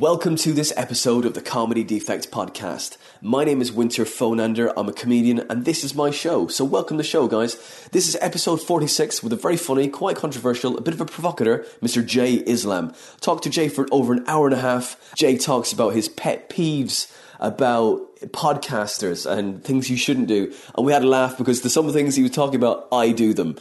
welcome to this episode of the Comedy Defects Podcast. My name is Winter Foenander, I'm a comedian, and this is my show, so welcome to the show, guys. This is episode 46 with a very funny, quite controversial, a bit of a provocateur, Mr. Jay Islaam. Talked to Jay for over an hour and a half. Jay talks about his pet peeves, about podcasters and things you shouldn't do, and we had a laugh because there's some things he was talking about, I do them.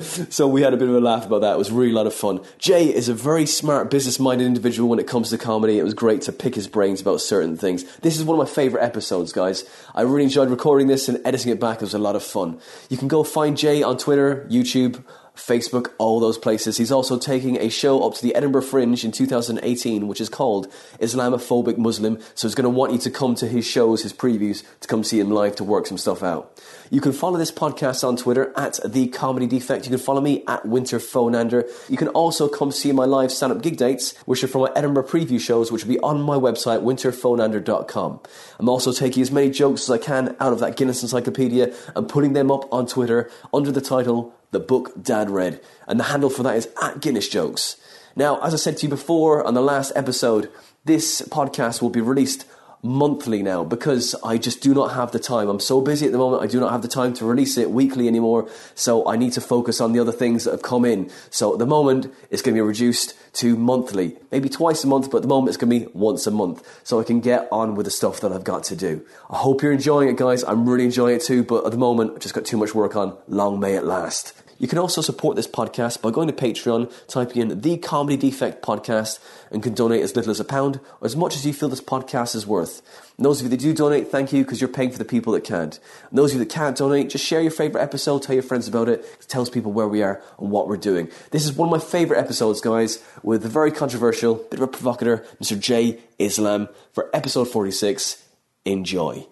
So we had a bit of a laugh about that. It was really a lot of fun. Jay is a very smart, business-minded individual when it comes to comedy. It was great to pick his brains about certain things. This is one of my favourite episodes, guys. I really enjoyed recording this and editing it back. It was a lot of fun. You can go find Jay on Twitter, YouTube, Facebook, all those places. He's also taking a show up to the Edinburgh Fringe in 2018, which is called Islamophobic Muslim, so he's going to want you to come to his shows, his previews, to come see him live to work some stuff out. You can follow this podcast on Twitter at The Comedy Defect. You can follow me at Winter Foenander. You can also come see my live stand-up gig dates, which are from my Edinburgh preview shows, which will be on my website, winterfoenander.com. I'm also taking as many jokes as I can out of that Guinness Encyclopedia and putting them up on Twitter under the title The Book Dad Read, and the handle for that is at Guinness Jokes. Now, as I said to you before on the last episode, this podcast will be released monthly now because I just do not have the time. I'm so busy at the moment, I do not have the time to release it weekly anymore, so I need to focus on the other things that have come in. So at the moment, it's going to be reduced to monthly, maybe twice a month, but at the moment it's going to be once a month, so I can get on with the stuff that I've got to do. I hope you're enjoying it, guys. I'm really enjoying it too, but at the moment, I've just got too much work on. Long may it last. You can also support this podcast by going to Patreon, typing in The Comedy Defect Podcast, and can donate as little as £1 or as much as you feel this podcast is worth. And those of you that do donate, thank you, because you're paying for the people that can't. And those of you that can't donate, just share your favourite episode, tell your friends about it, it tells people where we are and what we're doing. This is one of my favourite episodes, guys, with the very controversial, bit of a provocateur, Mr. Jay Islaam, for episode 46. Enjoy.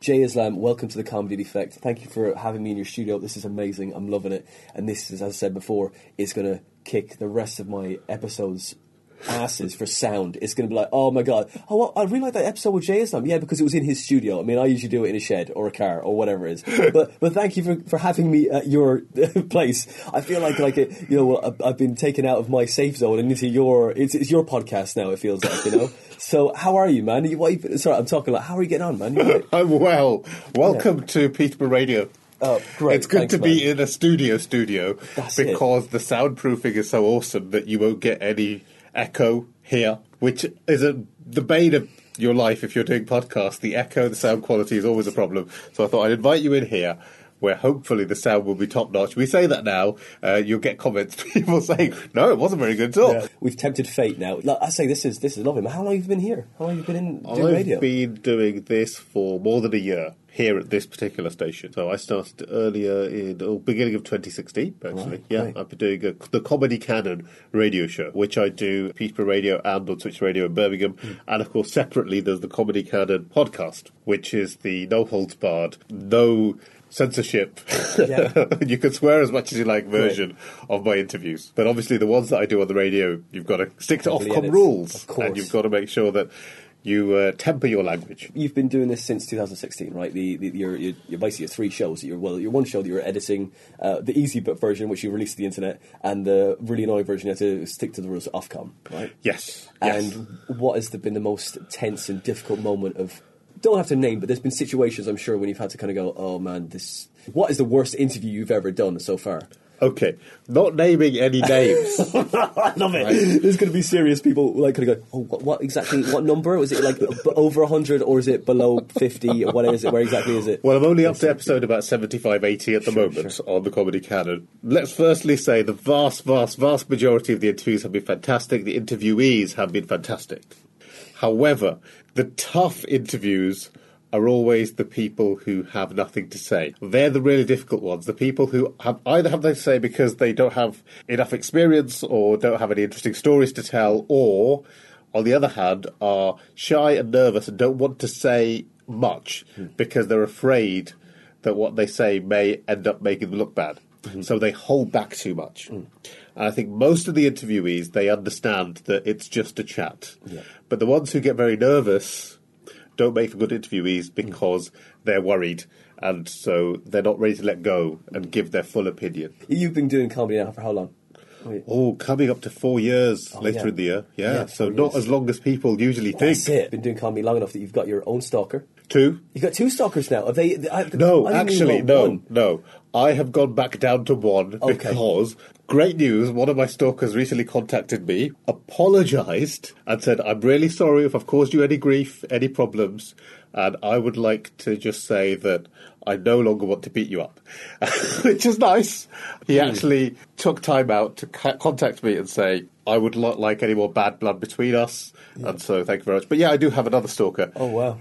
Jay Islaam, welcome to the Comedy Defect. Thank you for having me in your studio. This is amazing. I'm loving it. And this is, as I said before, is going to kick the rest of my episodes' asses for sound. It's going to be like, oh my God. Oh, well, I really like that episode with Jay Islaam. Yeah, because it was in his studio. I mean, I usually do it in a shed or a car or whatever it is. But thank you for having me at your place. I feel like it, you know, I've been taken out of my safe zone and into your, it's your podcast now, it feels like, you know? So, how are you, man? Sorry, I'm talking like, how are you getting on, man? Right? I'm well. Welcome to Peterborough Radio. Oh, great. It's good to be in a studio. That's because the soundproofing is so awesome that you won't get any echo here, which is the bane of your life if you're doing podcasts. The echo, the sound quality is always a problem. So I thought I'd invite you in here, where hopefully the sound will be top-notch. We say that now, you'll get comments, people saying, no, it wasn't very good at all. Yeah. We've tempted fate now. Like, I say this is lovely. How long have you been here? How long have you been doing radio? I've been doing this for more than a year here at this particular station. So I started earlier beginning of 2016, actually. Right, yeah, right. I've been doing the Comedy Cannon radio show, which I do Peterborough Radio and on Switch Radio in Birmingham. Mm. And, of course, separately, there's the Comedy Cannon podcast, which is the no-holds-barred, no censorship. Yeah. You can swear as much as you like version of my interviews. But obviously the ones that I do on the radio, you've got to stick to Ofcom rules. And you've got to make sure that you temper your language. You've been doing this since 2016, right? You're basically three shows. Your one show that you're editing, the easy book version, which you released to the internet, and the really annoying version you had to stick to the rules of Ofcom, right? Yes. And what has been the most tense and difficult moment of... Don't have to name, but there's been situations, I'm sure, when you've had to kind of go, oh man, this... What is the worst interview you've ever done so far? Okay, not naming any names. I love it. Right. There's going to be serious people like going to go, oh, what exactly, what number? Was it like over 100 or is it below 50 or whatever is it? Where exactly is it? Well, I'm only up to episode about 75, 80 at the moment on the Comedy Cannon. Let's firstly say the vast, vast, vast majority of the interviews have been fantastic. The interviewees have been fantastic. However, the tough interviews are always the people who have nothing to say. They're the really difficult ones. The people who have nothing to say because they don't have enough experience or don't have any interesting stories to tell, or, on the other hand, are shy and nervous and don't want to say much because they're afraid that what they say may end up making them look bad. Mm-hmm. So they hold back too much. Mm. And I think most of the interviewees, they understand that it's just a chat. Yeah. But the ones who get very nervous don't make for good interviewees because they're worried. And so they're not ready to let go and give their full opinion. You've been doing comedy now for how long? coming up to 4 years later in the year. Yeah, so not as long as people usually think. That's it. Been doing comedy long enough that you've got your own stalker. Two. You've got two stalkers now. Are they? No. I have gone back down to one because, great news, one of my stalkers recently contacted me, apologised and said, I'm really sorry if I've caused you any grief, any problems, and I would like to just say that I no longer want to beat you up, which is nice. He actually took time out to contact me and say, I would not like any more bad blood between us, and so thank you very much. But yeah, I do have another stalker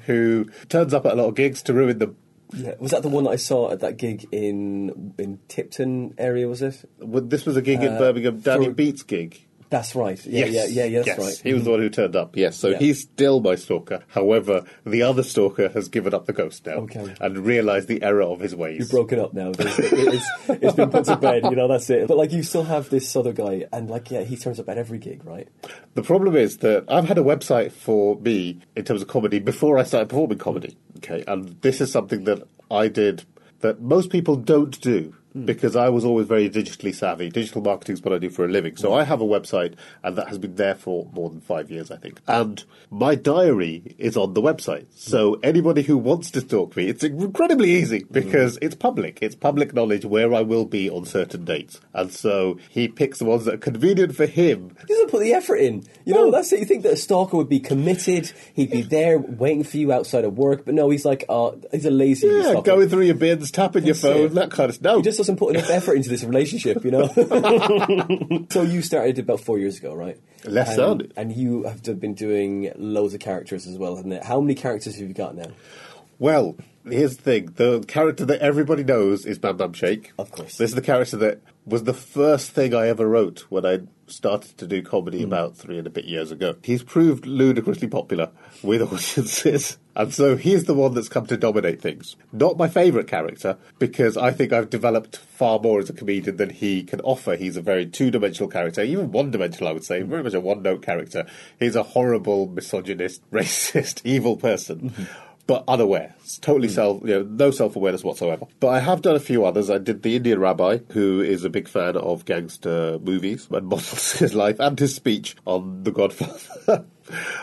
who turns up at a lot of gigs to ruin them. Yeah, was that the one that I saw at that gig in Tipton area, was it? Well, this was a gig in Birmingham, Danny Beat's gig. That's right. Yeah, that's right. He was the one who turned up, So he's still my stalker. However, the other stalker has given up the ghost now and realised the error of his ways. You've broken up now. It's been put to bed, that's it. But, you still have this other guy, and, he turns up at every gig, right? The problem is that I've had a website for me in terms of comedy before I started performing comedy, And this is something that I did that most people don't do. Because I was always very digitally savvy. Digital marketing is what I do for a living. So I have a website, and that has been there for more than 5 years, I think. And my diary is on the website. So anybody who wants to stalk me, it's incredibly easy because it's public. It's public knowledge where I will be on certain dates. And so he picks the ones that are convenient for him. He doesn't put the effort in. That's it. You think that a stalker would be committed. He'd be there waiting for you outside of work. But no, he's he's a lazy stalker. Yeah, going through your bins, tapping your phone, that kind of stuff. No. Doesn't put enough effort into this relationship, So you started about 4 years ago, right? Less than. And you have been doing loads of characters as well, haven't it? How many characters have you got now? Well, here's the thing. The character that everybody knows is Bam Bam Shake. Of course. This is the character that was the first thing I ever wrote when I started to do comedy about 3 and a bit years ago. He's proved ludicrously popular with audiences, and so he's the one that's come to dominate things. Not my favourite character, because I think I've developed far more as a comedian than he can offer. He's a very two-dimensional character, even one-dimensional, I would say, very much a one-note character. He's a horrible, misogynist, racist, evil person. But unaware. It's totally no self-awareness whatsoever. But I have done a few others. I did The Indian Rabbi, who is a big fan of gangster movies and models his life and his speech on The Godfather.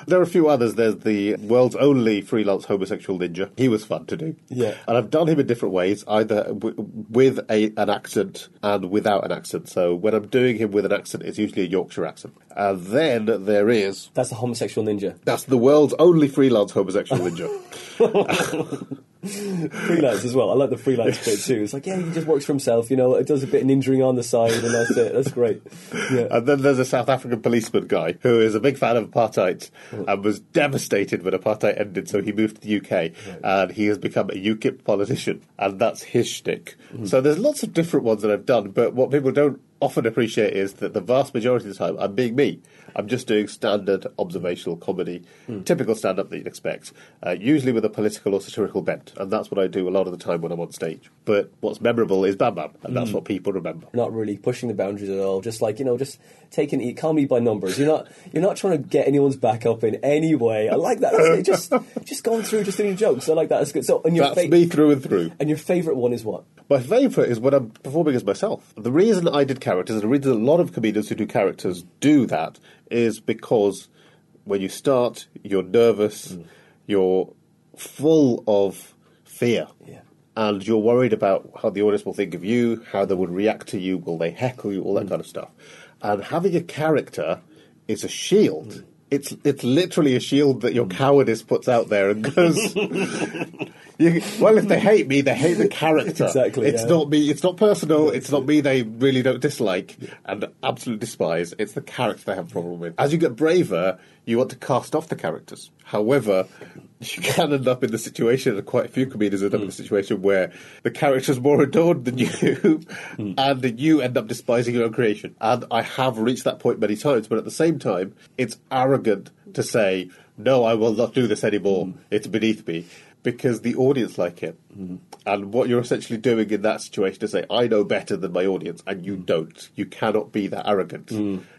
There are a few others. There's the world's only freelance homosexual ninja. He was fun to do. Yeah. And I've done him in different ways, either with an accent and without an accent. So when I'm doing him with an accent, it's usually a Yorkshire accent. And then there is... That's the homosexual ninja. That's the world's only freelance homosexual ninja. Freelance as well. I like the freelance bit too. It's he just works for himself, it does a bit of ninjering on the side and that's it. That's great. Yeah. And then there's a South African policeman guy who is a big fan of apartheid and was devastated when apartheid ended, so he moved to the UK and he has become a UKIP politician, and that's his shtick. So there's lots of different ones that I've done, but what people don't often appreciate is that the vast majority of the time I'm being me. I'm just doing standard observational comedy, typical stand-up that you'd expect, usually with a political or satirical bent, and that's what I do a lot of the time when I'm on stage. But what's memorable is Bam Bam, and that's what people remember. Not really pushing the boundaries at all, just just taking comedy by numbers. You're not trying to get anyone's back up in any way. I like that. Just going through, just doing jokes. I like that. That's good. So, and that's me through and through. And your favourite one is what? My favourite is when I'm performing as myself. The reason I did characters, and the reason a lot of comedians who do characters do that, is because when you start, you're nervous, you're full of fear, and you're worried about how the audience will think of you, how they would react to you, will they heckle you, all that kind of stuff. And having a character is a shield. It's literally a shield that your cowardice puts out there and goes... if they hate me, they hate the character. Exactly. It's not me. It's not personal. It's not me they really don't dislike and absolutely despise. It's the character they have a problem with. As you get braver, you want to cast off the characters. However, you can end up in the situation, and quite a few comedians end up in the situation where the character's more adored than you, and you end up despising your own creation. And I have reached that point many times, but at the same time, it's arrogant to say, no, I will not do this anymore. It's beneath me. Because the audience like it. And what you're essentially doing in that situation is say, I know better than my audience, and you don't. You cannot be that arrogant.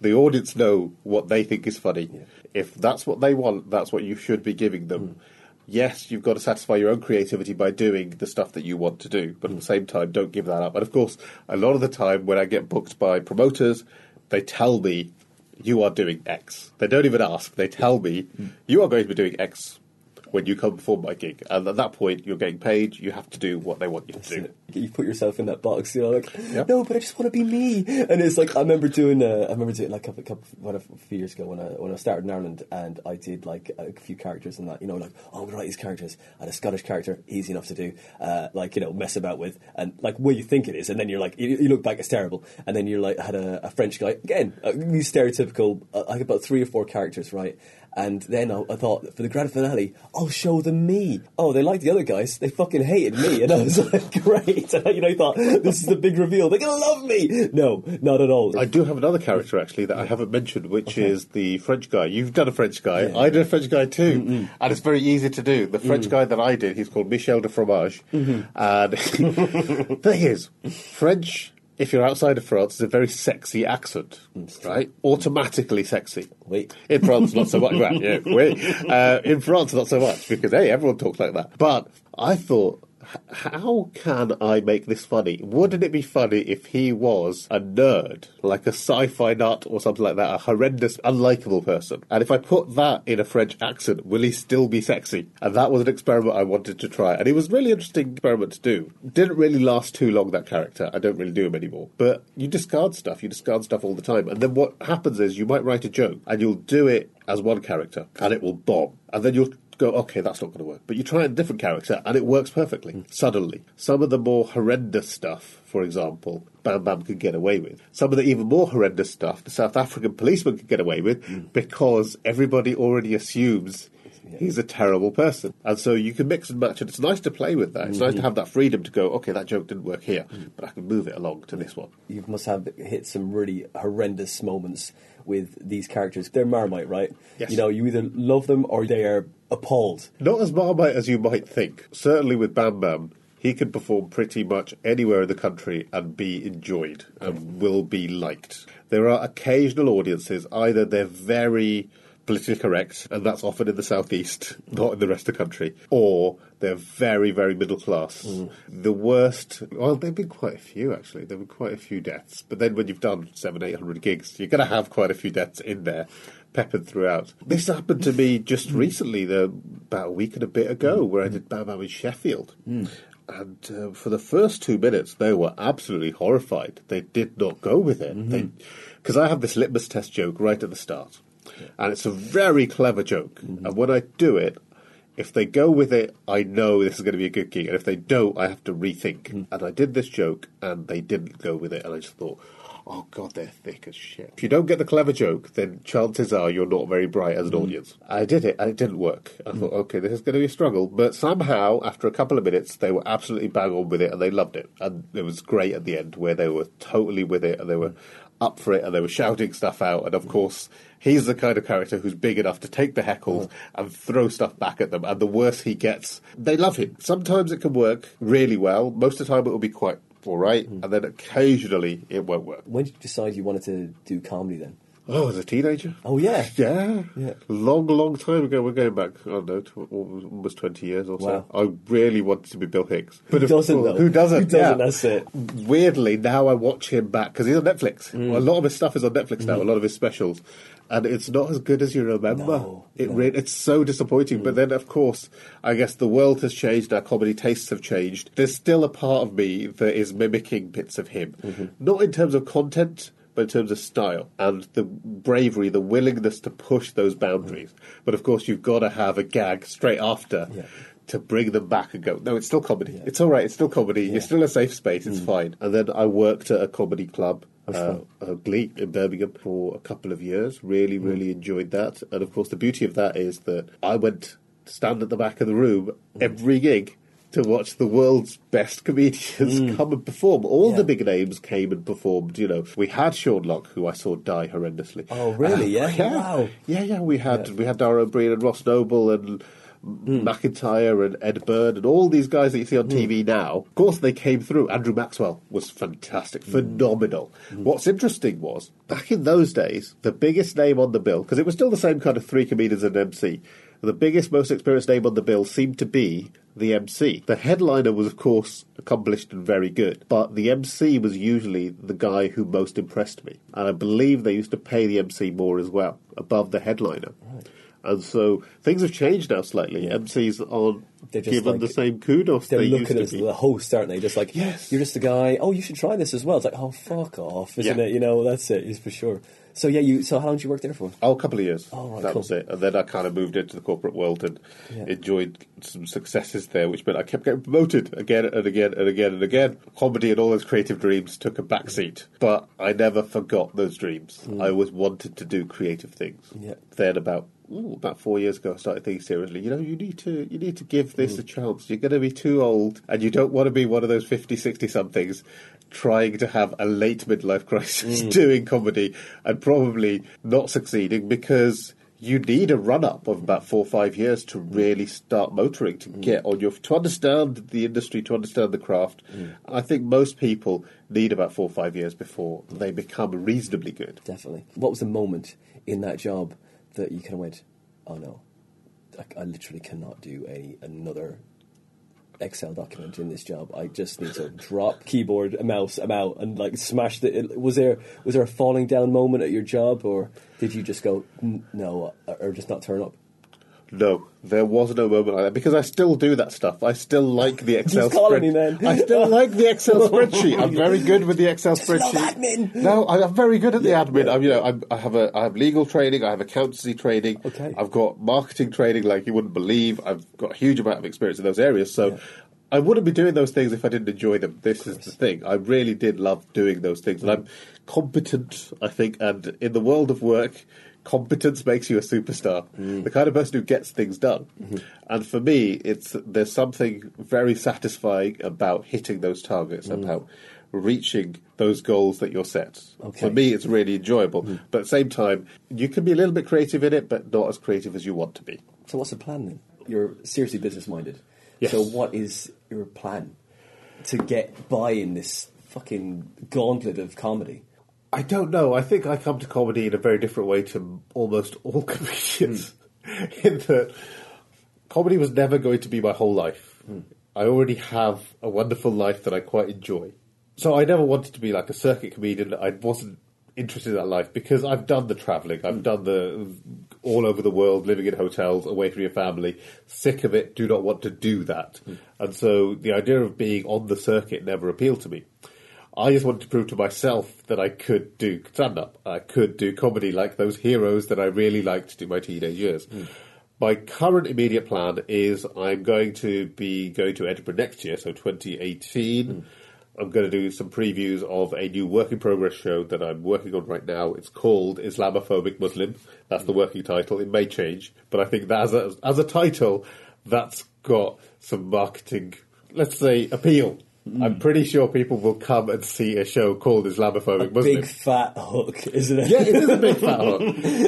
The audience know what they think is funny. Yeah. If that's what they want, that's what you should be giving them. Yes, you've got to satisfy your own creativity by doing the stuff that you want to do, but at the same time, don't give that up. And of course, a lot of the time when I get booked by promoters, they tell me, you are doing X. They don't even ask. They tell me, you are going to be doing X when you come perform my gig. And at that point, you're getting paid. You have to do what they want you to do. You put yourself in that box, you know, like, no, but I just want to be me. And it's like, I remember doing like a few years ago when I started in Ireland, and I did like a few characters and that, you know, like, oh, I'm going to write these characters, and a Scottish character, easy enough to do, like, you know, mess about with, and like what you think it is, and then you're like, you look back, it's terrible, and then you're like, I had a French guy, again, these stereotypical, like about 3 or 4 characters, right? And then I thought, for the grand finale, I'll show them me. Oh, they liked the other guys. They fucking hated me. And I was like, great. And I, you know, I thought, this is the big reveal. They're going to love me. No, not at all. I do have another character, actually, that I haven't mentioned, which is the French guy. You've done a French guy. Yeah. I did a French guy too. Mm-mm. And it's very easy to do. The French guy that I did, he's called Michel de Fromage. Mm-hmm. And the thing is, French, if you're outside of France, it's a very sexy accent, right? Automatically sexy. Wait. In France, not so much. Right? Yeah, wait. In France, not so much, because, hey, everyone talks like that. But I thought, how can I make this funny? Wouldn't it be funny if he was a nerd, like a sci-fi nut or something like that, a horrendous, unlikable person? And if I put that in a French accent, will he still be sexy? And that was an experiment I wanted to try. And it was a really interesting experiment to do. Didn't really last too long, that character. I don't really do him anymore. But you discard stuff. You discard stuff all the time. And then what happens is you might write a joke and you'll do it as one character and it will bomb. And then you'll go, okay, that's not going to work. But you try a different character and it works perfectly. Suddenly, some of the more horrendous stuff, for example, Bam Bam could get away with. Some of the even more horrendous stuff, the South African policeman could get away with because everybody already assumes he's a terrible person. And so you can mix and match, and it's nice to play with that. It's nice to have that freedom to go, okay, that joke didn't work here, but I can move it along to this one. You must have hit some really horrendous moments with these characters. They're Marmite, right? Yes. You know, you either love them or they are appalled. Not as Marmite as you might think. Certainly with Bam Bam, he can perform pretty much anywhere in the country and be enjoyed and will be liked. There are occasional audiences, either they're very politically correct, and that's often in the southeast, not in the rest of the country, or they're very, very middle class. The worst, well, there've been quite a few, actually. There have been quite a few deaths. But then when you've done 700-800 gigs, you're going to have quite a few deaths in there, peppered throughout. This happened to me just recently, about a week and a bit ago, where I did Bam Bam in Sheffield. And for the first 2 minutes, they were absolutely horrified. They did not go with it. Because I have this litmus test joke right at the start. And it's a very clever joke. And when I do it, if they go with it, I know this is going to be a good gig. And if they don't, I have to rethink. And I did this joke, and they didn't go with it. And I just thought, oh, God, they're thick as shit. If you don't get the clever joke, then chances are you're not very bright as an audience. I did it, and it didn't work. I thought, okay, this is going to be a struggle. But somehow, after a couple of minutes, they were absolutely bang on with it, and they loved it. And it was great at the end, where they were totally with it, and they were up for it, and they were shouting stuff out. And, of course, he's the kind of character who's big enough to take the heckles and throw stuff back at them. And the worse he gets, they love him. Sometimes it can work really well. Most of the time it will be quite all right. And then occasionally it won't work. When did you decide you wanted to do comedy then? Oh, as a teenager. Oh, yeah. Yeah. Long, long time ago. We're going back, I don't know, almost 20 years or so. Wow. I really wanted to be Bill Hicks. But who doesn't? That's it. Weirdly, now I watch him back, because he's on Netflix. A lot of his stuff is on Netflix now, a lot of his specials. And it's not as good as you remember. It's so disappointing. But then, of course, I guess the world has changed, our comedy tastes have changed. There's still a part of me that is mimicking bits of him. Not in terms of content, in terms of style and the bravery, the willingness to push those boundaries. But of course, you've got to have a gag straight after to bring them back and go, no, it's still comedy. It's all right, it's still comedy. It's still a safe space, it's fine. And then I worked at a comedy club, Glee, in Birmingham for a couple of years. Really, really enjoyed that. And of course, the beauty of that is that I went to stand at the back of the room every gig to watch the world's best comedians come and perform. All the big names came and performed, you know. We had Sean Lock, who I saw die horrendously. Oh, really? Yeah? Wow. Yeah, we had Dara Ó Briain and Ross Noble and McIntyre and Ed Byrne and all these guys that you see on TV now. Of course, they came through. Andrew Maxwell was fantastic, phenomenal. What's interesting was, back in those days, the biggest name on the bill, because it was still the same kind of three comedians and an MC, The biggest, most experienced name on the bill seemed to be the MC. The headliner was, of course, accomplished and very good, but the MC was usually the guy who most impressed me. And I believe they used to pay the MC more as well, above the headliner. Right. And so things have changed now slightly. Yeah. MCs aren't given the same kudos they used to be. They're looking at the host, aren't they? Just like, yes, you're just the guy, oh, you should try this as well. It's like, oh, fuck off, isn't it? You know, that's it, it's for sure. So, yeah, so how long did you work there for? Oh, a couple of years. Oh, right, That was it. And then I kind of moved into the corporate world and enjoyed some successes there, which meant I kept getting promoted again and again and again and again. Comedy and all those creative dreams took a backseat, but I never forgot those dreams. Mm. I always wanted to do creative things. Yeah. Then about 4 years ago, I started thinking seriously, you know, you need to give this a chance. You're going to be too old and you don't want to be one of those 50, 60-somethings trying to have a late midlife crisis doing comedy and probably not succeeding, because you need a run-up of about 4 or 5 years to really start motoring, to get on your... to understand the industry, to understand the craft. Mm. I think most people need about 4 or 5 years before they become reasonably good. Definitely. What was the moment in that job that you kind of went, oh no, I literally cannot do another Excel document in this job. I just need to drop keyboard, a mouse, I'm out, and like smash the... Was there a falling down moment at your job, or did you just go no, or just not turn up? No, there was no moment like that, because I still do that stuff. I still like the Excel spreadsheet. I still like the Excel spreadsheet. I'm very good with the Excel spreadsheet. No, I'm very good at the admin. I'm, you know, I have legal training. I have accountancy training. Okay. I've got marketing training like you wouldn't believe. I've got a huge amount of experience in those areas. So. Yeah. I wouldn't be doing those things if I didn't enjoy them. This is the thing. I really did love doing those things. And I'm competent, I think. And in the world of work, competence makes you a superstar. Mm. The kind of person who gets things done. Mm-hmm. And for me, there's something very satisfying about hitting those targets, about reaching those goals that you're set. Okay. For me, it's really enjoyable. Mm. But at the same time, you can be a little bit creative in it, but not as creative as you want to be. So what's the plan then? You're seriously business-minded. Yes. So what is your plan to get by in this fucking gauntlet of comedy? I don't know. I think I come to comedy in a very different way to almost all comedians. Mm. In that comedy was never going to be my whole life. Mm. I already have a wonderful life that I quite enjoy. So I never wanted to be like a circuit comedian. I wasn't interested in that life, because I've done the travelling, I've done the all over the world, living in hotels, away from your family, sick of it, do not want to do that. Mm. And so the idea of being on the circuit never appealed to me. I just wanted to prove to myself that I could do stand-up, I could do comedy like those heroes that I really liked in my teenage years. Mm. My current immediate plan is I'm going to be going to Edinburgh next year, so 2018, I'm going to do some previews of a new work-in-progress show that I'm working on right now. It's called Islamophobic Muslim. That's the working title. It may change, but I think that as a title, that's got some marketing, let's say, appeal. Mm. I'm pretty sure people will come and see a show called Islamophobic Muslim. Big fat hook, isn't it? Yeah, it is a big fat hook.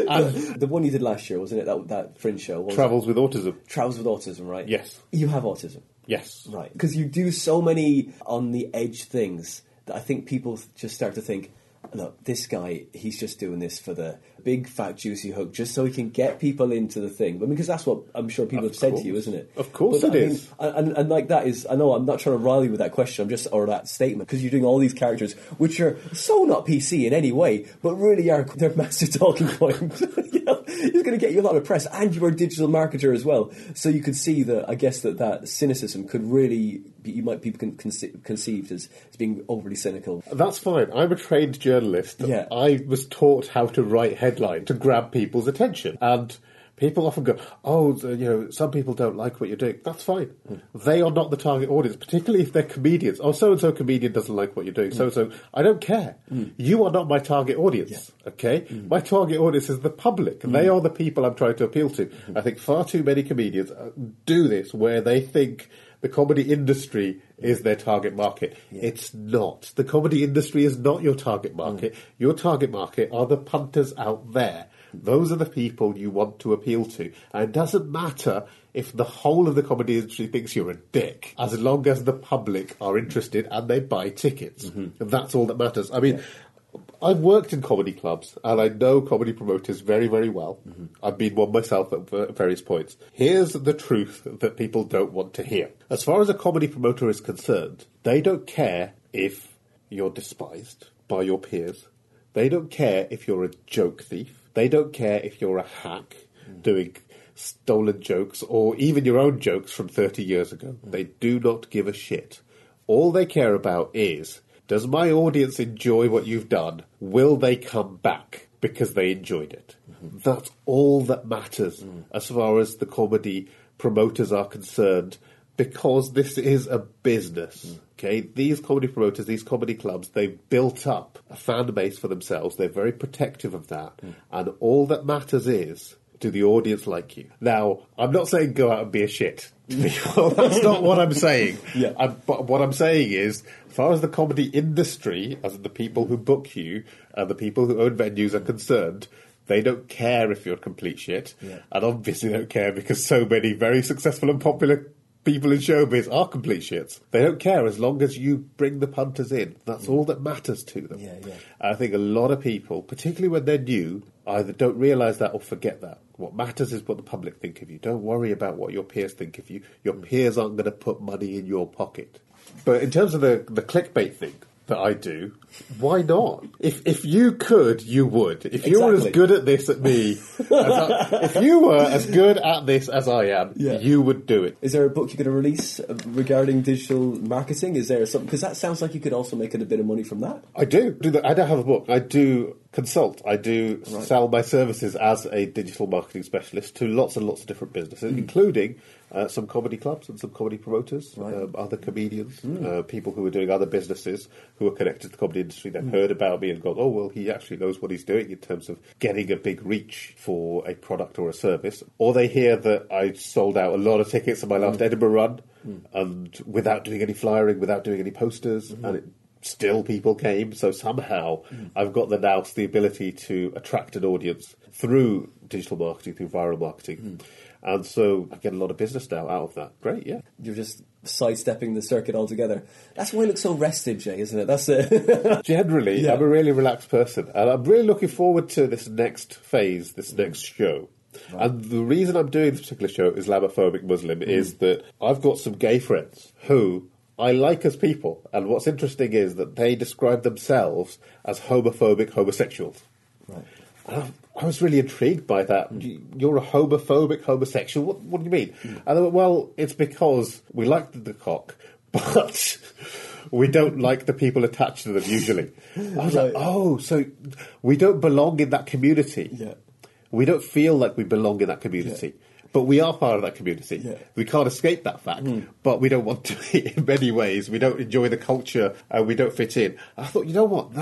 And the one you did last year, wasn't it? That fringe show. Travels with Autism. Travels with Autism, right? Yes. You have autism. Yes. Right. Because you do so many on-the-edge things that I think people just start to think, look, this guy, he's just doing this for the big, fat, juicy hook, just so he can get people into the thing. I mean, because that's what I'm sure people have said to you, isn't it? Of course it is. And like that is, I know I'm not trying to rile you with that question, or that statement, because you're doing all these characters, which are so not PC in any way, but really are, they're massive talking points. You know, it's going to get you a lot of press, and you're a digital marketer as well. So you could see that, I guess, that cynicism could really... you might be conceived as being overly cynical. That's fine. I'm a trained journalist. Yeah. I was taught how to write headlines to grab people's attention. And people often go, oh, you know, some people don't like what you're doing. That's fine. Mm. They are not the target audience, particularly if they're comedians. Oh, so-and-so comedian doesn't like what you're doing. Mm. So-and-so. I don't care. Mm. You are not my target audience, okay? Mm. My target audience is the public. Mm. They are the people I'm trying to appeal to. Mm. I think far too many comedians do this, where they think... the comedy industry is their target market. Yeah. It's not. The comedy industry is not your target market. Mm. Your target market are the punters out there. Those are the people you want to appeal to. And it doesn't matter if the whole of the comedy industry thinks you're a dick, as long as the public are interested and they buy tickets. Mm-hmm. And that's all that matters. I mean... I've worked in comedy clubs, and I know comedy promoters very, very well. Mm-hmm. I've been one myself at various points. Here's the truth that people don't want to hear. As far as a comedy promoter is concerned, they don't care if you're despised by your peers. They don't care if you're a joke thief. They don't care if you're a hack doing stolen jokes or even your own jokes from 30 years ago. They do not give a shit. All they care about is, does my audience enjoy what you've done? Will they come back because they enjoyed it? Mm-hmm. That's all that matters as far as the comedy promoters are concerned, because this is a business. Okay, these comedy promoters, these comedy clubs, they've built up a fan base for themselves. They're very protective of that. And all that matters is, do the audience like you? Now, I'm not saying go out and be a shit to people. That's not what I'm saying. Yeah. But what I'm saying is, as far as the comedy industry, as the people who book you and the people who own venues are concerned, they don't care if you're complete shit. Yeah. And obviously they don't care because so many very successful and popular people in showbiz are complete shits. They don't care as long as you bring the punters in. That's all that matters to them. Yeah, yeah. I think a lot of people, particularly when they're new, either don't realise that or forget that. What matters is what the public think of you. Don't worry about what your peers think of you. Your peers aren't going to put money in your pocket. But in terms of the clickbait thing that I do, why not? If you could, you would. If you were as good at this at me, if you were as good at this as I am, you would do it. Is there a book you're going to release regarding digital marketing? Is there something? Because that sounds like you could also make a bit of money from that. I do. I don't have a book. I do consult. I do sell my services as a digital marketing specialist to lots and lots of different businesses, including some comedy clubs and some comedy promoters, other comedians, people who are doing other businesses who are connected to the comedy industry. They've heard about me and gone, oh, well, he actually knows what he's doing in terms of getting a big reach for a product or a service. Or they hear that I sold out a lot of tickets in my last Edinburgh run and without doing any flyering, without doing any posters, and it still people came. So somehow I've got the ability to attract an audience through digital marketing, through viral marketing. And so I get a lot of business now out of that. Great, yeah. You're just sidestepping the circuit altogether. That's why I look so rested, Jay, isn't it? That's it. Generally, I'm a really relaxed person. And I'm really looking forward to this next phase, this next show. Right. And the reason I'm doing this particular show, Islamophobic Muslim, is that I've got some gay friends who I like as people. And what's interesting is that they describe themselves as homophobic homosexuals. Right. I was really intrigued by that. You're a homophobic homosexual? What do you mean? And I went, well, it's because we like the cock, but we don't like the people attached to them usually. I was like, oh, so we don't belong in that community. Yeah. We don't feel like we belong in that community. Yeah. But we are part of that community. Yeah. We can't escape that fact, but we don't want to in many ways. We don't enjoy the culture and we don't fit in. I thought, you know what,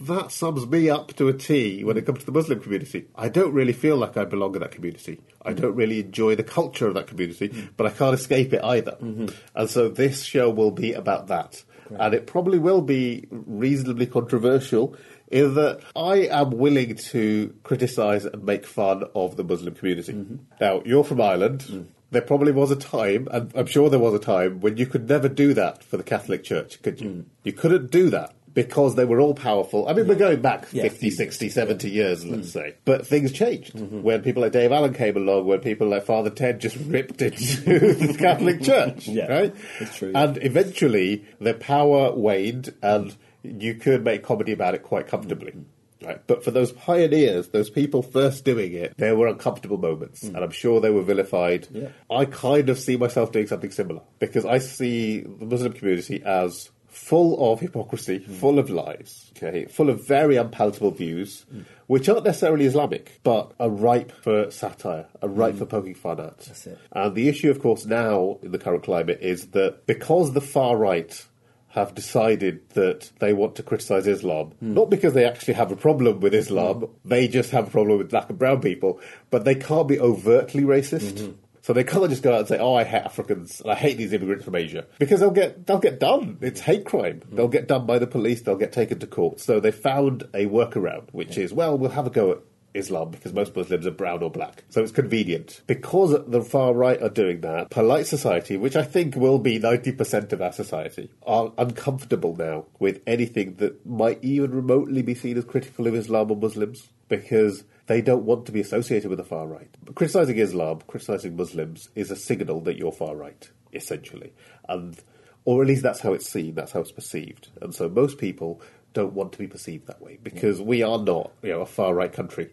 that sums me up to a T when it comes to the Muslim community. I don't really feel like I belong in that community. I don't really enjoy the culture of that community, but I can't escape it either. And so this show will be about that. Great. And it probably will be reasonably controversial in that I am willing to criticise and make fun of the Muslim community. Now, you're from Ireland. There probably was a time, and I'm sure there was a time, when you could never do that for the Catholic Church, could you? You couldn't do that. Because they were all powerful. I mean, we're going back 50, 60, 70 years, let's say. But things changed. When people like Dave Allen came along, when people like Father Ted just ripped into the Catholic Church, right? That's true. And eventually, their power waned, and you could make comedy about it quite comfortably. Right. But for those pioneers, those people first doing it, there were uncomfortable moments, and I'm sure they were vilified. Yeah. I kind of see myself doing something similar, because I see the Muslim community as full of hypocrisy, full of lies, full of very unpalatable views, which aren't necessarily Islamic, but are ripe for satire, are ripe for poking fun at. That's it. And the issue, of course, now in the current climate is that because the far right have decided that they want to criticise Islam, not because they actually have a problem with Islam, they just have a problem with black and brown people, but they can't be overtly racist. So they can't just go out and say, oh, I hate Africans, and I hate these immigrants from Asia. Because they'll get done. It's hate crime. They'll get done by the police. They'll get taken to court. So they found a workaround, which is, well, we'll have a go at Islam, because most Muslims are brown or black. So it's convenient. Because the far right are doing that, polite society, which I think will be 90% of our society, are uncomfortable now with anything that might even remotely be seen as critical of Islam or Muslims, because they don't want to be associated with the far right. But criticising Islam, criticising Muslims, is a signal that you're far right, essentially. Or at least that's how it's seen, that's how it's perceived. And so most people don't want to be perceived that way, because we are not, a far-right country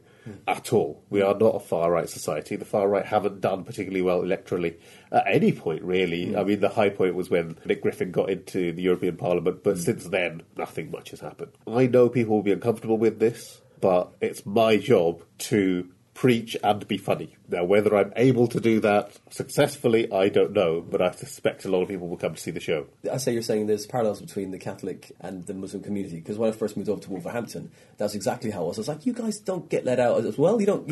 at all. We are not a far-right society. The far-right haven't done particularly well electorally at any point, really. I mean, the high point was when Nick Griffin got into the European Parliament, but since then, nothing much has happened. I know people will be uncomfortable with this, but it's my job to preach and be funny. Now, whether I'm able to do that successfully, I don't know, but I suspect a lot of people will come to see the show. I say you're saying there's parallels between the Catholic and the Muslim community, because when I first moved over to Wolverhampton, that's exactly how it was. I was like, you guys don't get let out as well. You don't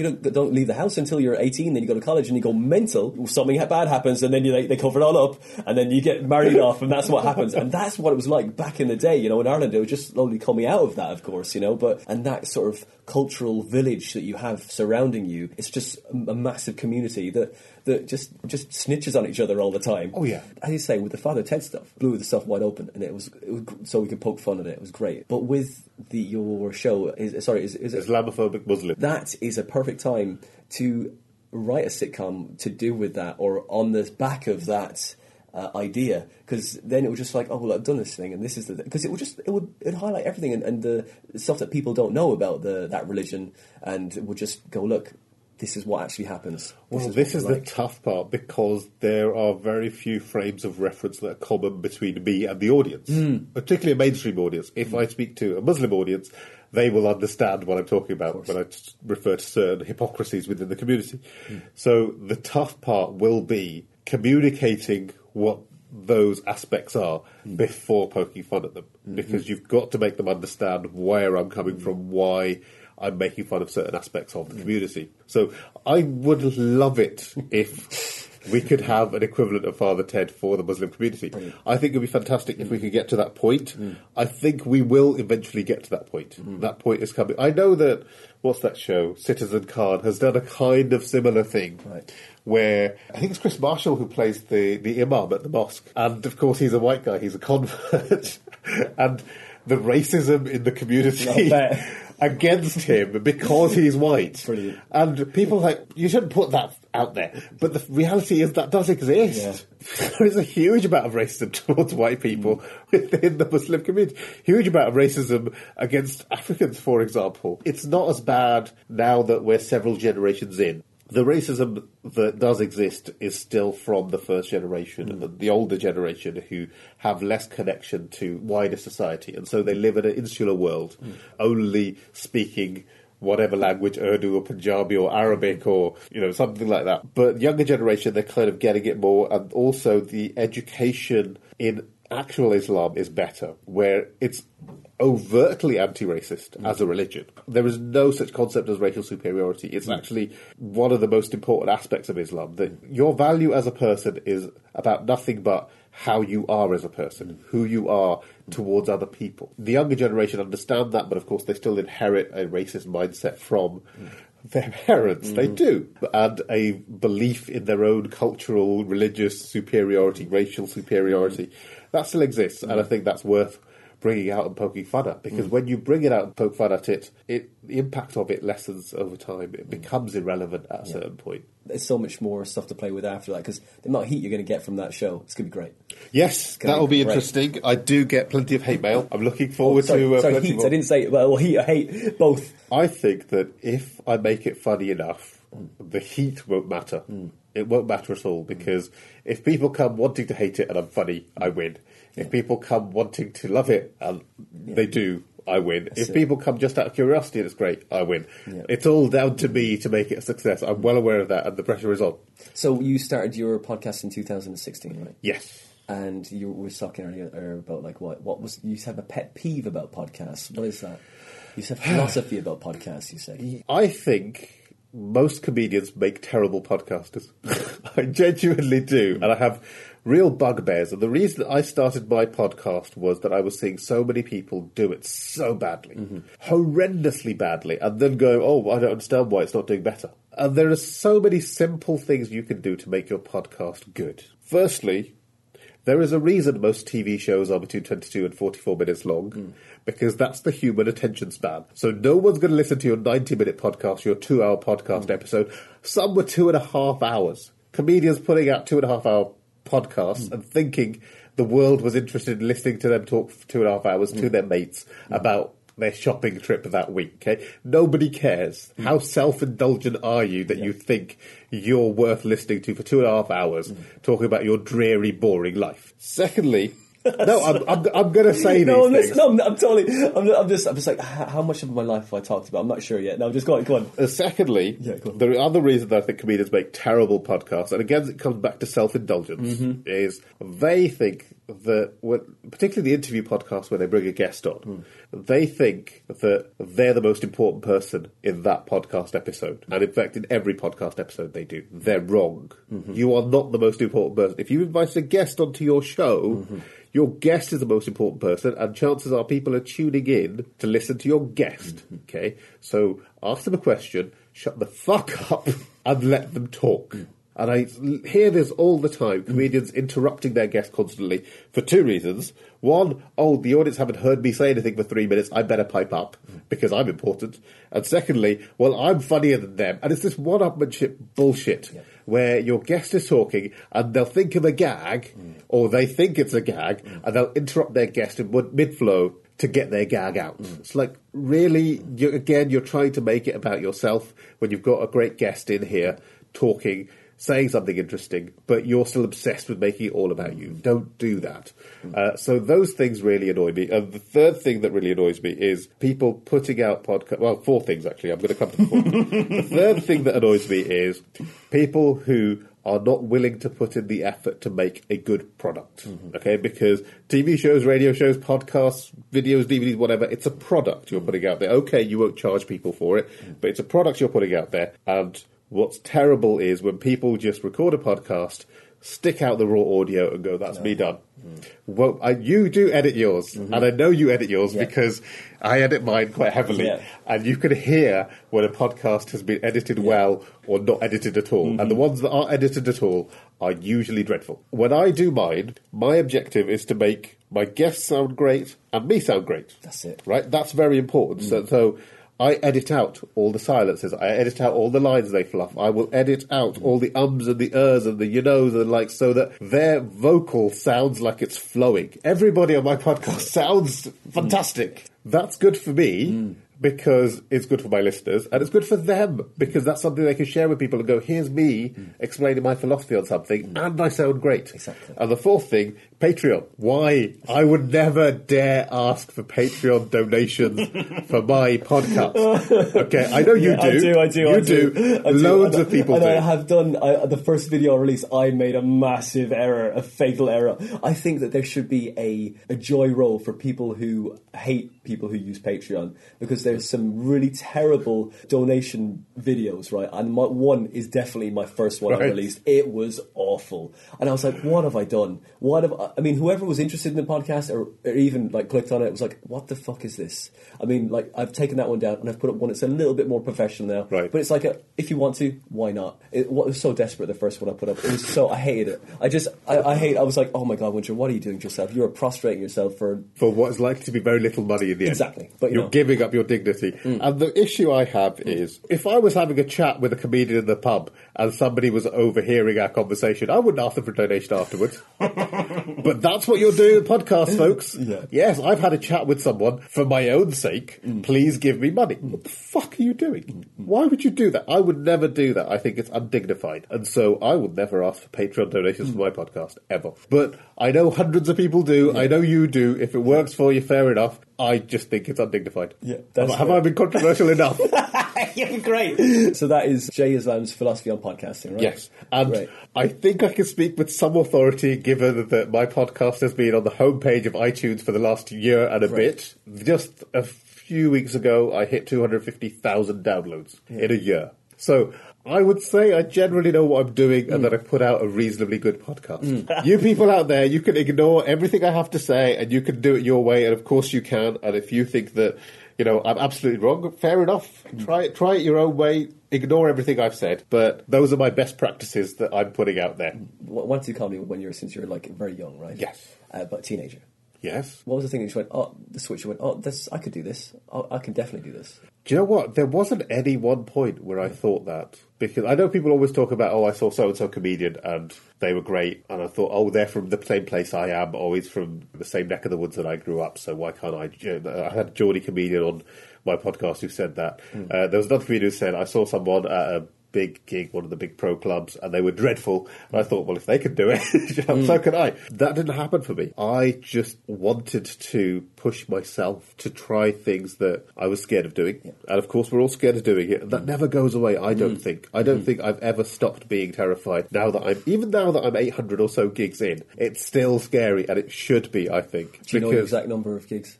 leave the house until you're 18, then you go to college and you go mental. Something bad happens and then they cover it all up and then you get married off, and that's what happens. And that's what it was like back in the day, in Ireland. It was just slowly coming out of that, of course, and that sort of cultural village that you have surrounding you, it's just a massive community that just snitches on each other all the time. Oh, yeah. As you say, with the Father Ted stuff, blew the stuff wide open, and it was so we could poke fun at it. It was great. But with your show, is it Islamophobic Muslim? That is a perfect time to write a sitcom to do with that, or on the back of that idea, because then it was just like, oh, well, I've done this thing, and this is the... Because it would highlight everything and the stuff that people don't know about that religion, and would just go, look, this is what actually happens. Well, this is the tough part, because there are very few frames of reference that are common between me and the audience, particularly a mainstream audience. If I speak to a Muslim audience, they will understand what I'm talking about when I refer to certain hypocrisies within the community. So the tough part will be communicating what those aspects are before poking fun at them, because you've got to make them understand where I'm coming from, why I'm making fun of certain aspects of the community. So I would love it if we could have an equivalent of Father Ted for the Muslim community. I think it would be fantastic if we could get to that point. I think we will eventually get to that point. That point is coming. I know that, what's that show, Citizen Khan, has done a kind of similar thing, where I think it's Chris Marshall who plays the imam at the mosque. And, of course, he's a white guy. He's a convert. And the racism in the community against him because he's white. Brilliant. And people are like, you shouldn't put that out there. But the reality is that does exist. Yeah. There is a huge amount of racism towards white people within the Muslim community. Huge amount of racism against Africans, for example. It's not as bad now that we're several generations in. The racism that does exist is still from the first generation and the older generation who have less connection to wider society. And so they live in an insular world, only speaking whatever language, Urdu or Punjabi or Arabic or, something like that. But younger generation, they're kind of getting it more. And also the education in actual Islam is better, where it's overtly anti-racist as a religion. There is no such concept as racial superiority. It's actually one of the most important aspects of Islam, that your value as a person is about nothing but how you are as a person, who you are towards other people. The younger generation understand that, but of course they still inherit a racist mindset from their parents. They do. And a belief in their own cultural, religious superiority, racial superiority. That still exists, and I think that's worth bringing out and poking fun at, because when you bring it out and poke fun at it, the impact of it lessens over time. It becomes irrelevant at a certain point. There's so much more stuff to play with after that, because the amount of heat you're going to get from that show, it's going to be great. Yes, that will be interesting. I do get plenty of hate mail. I'm looking forward to... Sorry, heat. More. I didn't say heat or hate, both. I think that if I make it funny enough, the heat won't matter. It won't matter at all, because if people come wanting to hate it and I'm funny, I win. If people come wanting to love it and they do, I win. If people come just out of curiosity and it's great, I win. Yeah. It's all down to me to make it a success. I'm well aware of that, and the pressure is on. So you started your podcast in 2016, right? Yes. And you were talking earlier about what was... You have a pet peeve about podcasts. What is that? You said philosophy about podcasts, you said. I think most comedians make terrible podcasters. I genuinely do. And I have real bugbears. And the reason that I started my podcast was that I was seeing so many people do it so badly, horrendously badly, and then go, oh, I don't understand why it's not doing better. And there are so many simple things you can do to make your podcast good. Firstly, there is a reason most TV shows are between 22 and 44 minutes long, because that's the human attention span. So no one's going to listen to your 90-minute podcast, your 2-hour podcast episode. Some were 2.5 hours. Comedians putting out 2.5-hour podcasts and thinking the world was interested in listening to them talk for 2.5 hours to their mates about their shopping trip that week. Okay? Nobody cares. How self-indulgent are you that you think you're worth listening to for 2.5 hours talking about your dreary, boring life? Secondly, no, I'm going to say these things. I'm just like, how much of my life have I talked about? I'm not sure yet. No, I'm just going, go on. Secondly, the other reason that I think comedians make terrible podcasts, and again, it comes back to self-indulgence, is they think that, particularly the interview podcast where they bring a guest on, they think that they're the most important person in that podcast episode. And in fact, in every podcast episode they do. They're wrong. You are not the most important person. If you invite a guest onto your show, your guest is the most important person, and chances are people are tuning in to listen to your guest, okay? So ask them a question, shut the fuck up, and let them talk. And I hear this all the time, comedians interrupting their guests constantly for two reasons. One, oh, the audience haven't heard me say anything for 3 minutes, I better pipe up, because I'm important. And secondly, well, I'm funnier than them. And it's this one-upmanship bullshit where your guest is talking and they'll think of a gag, or they think it's a gag, and they'll interrupt their guest in mid-flow to get their gag out. It's like, really, you're trying to make it about yourself when you've got a great guest in here talking, saying something interesting, but you're still obsessed with making it all about you. Don't do that. So those things really annoy me. And the third thing that really annoys me is people putting out podcasts. Well, four things, actually. I'm going to come to the fourth. The third thing that annoys me is people who are not willing to put in the effort to make a good product, okay? Because TV shows, radio shows, podcasts, videos, DVDs, whatever, it's a product you're putting out there. Okay, you won't charge people for it, but it's a product you're putting out there, and what's terrible is when people just record a podcast, stick out the raw audio and go, that's me done. Well, you do edit yours, and I know you edit yours because I edit mine quite heavily, and you can hear when a podcast has been edited well or not edited at all. And the ones that aren't edited at all are usually dreadful. When I do mine, my objective is to make my guests sound great and me sound great. That's it. Right? That's very important. So I edit out all the silences. I edit out all the lines they fluff. I will edit out all the ums and the ers and the you knows and like, so that their vocal sounds like it's flowing. Everybody on my podcast sounds fantastic. That's good for me because it's good for my listeners, and it's good for them because that's something they can share with people and go, here's me explaining my philosophy on something, and I sound great. Exactly. And the fourth thing, Patreon. Why? I would never dare ask for Patreon donations for my podcast. Okay, I know you I do. Loads of people do. And I have done, the first video I released, I made a massive error, a fatal error. I think that there should be a joy roll for people who hate people who use Patreon, because there's some really terrible donation videos, right? And one is definitely my first one I released. It was awful. And I was like, what have I done? I mean, whoever was interested in the podcast or even like clicked on it was like, what the fuck is this? I mean, like, I've taken that one down and I've put up one that's a little bit more professional now. Right. But it's like, if you want to, why not? It was so desperate, the first one I put up. It was so, I hated it. I was like, oh my God, Winter, what are you doing to yourself? You're prostrating yourself for what is likely to be very little money in the end. Exactly. But you're giving up your dignity. And the issue I have is, if I was having a chat with a comedian in the pub and somebody was overhearing our conversation, I wouldn't ask them for a donation afterwards. But that's what you're doing with podcasts, folks. Yes, I've had a chat with someone for my own sake. Please give me money. What the fuck are you doing? Why would you do that? I would never do that. I think it's undignified. And so I will never ask for Patreon donations for my podcast, ever. But I know hundreds of people do. I know you do. If it works for you, fair enough. I just think it's undignified. Yeah, have I been controversial enough? Yeah, great. So that is Jay Islaam's philosophy on podcasting, right? Yes. And great. I think I can speak with some authority, given that my podcast has been on the homepage of iTunes for the last year and a bit. Just a few weeks ago, I hit 250,000 downloads in a year. So I would say I generally know what I'm doing and that I put out a reasonably good podcast. You people out there, you can ignore everything I have to say and you can do it your way, and of course you can. And if you think that, you know, I'm absolutely wrong, fair enough. Try it your own way. Ignore everything I've said. But those are my best practices that I'm putting out there. Went to comedy since you were like very young, right? Yes. But a teenager. Yes. What was the thing that you went, oh, the switch, you went, oh, this, I could do this. Oh, I can definitely do this. Do you know what? There wasn't any one point where I thought that. Because I know people always talk about, oh, I saw so-and-so comedian and they were great. And I thought, oh, they're from the same place I am, always from the same neck of the woods that I grew up. So why can't I? You know, I had a Geordie comedian on my podcast who said that. There was another comedian who said, I saw someone at a big gig, one of the big pro clubs, and they were dreadful. And I thought, well, if they could do it, so can I. That didn't happen for me. I just wanted to push myself to try things that I was scared of doing. Yeah. And of course, we're all scared of doing it. And that never goes away, I don't think. I don't think I've ever stopped being terrified. Even now that I'm 800 or so gigs in, it's still scary, and it should be, I think. Do you know the exact number of gigs?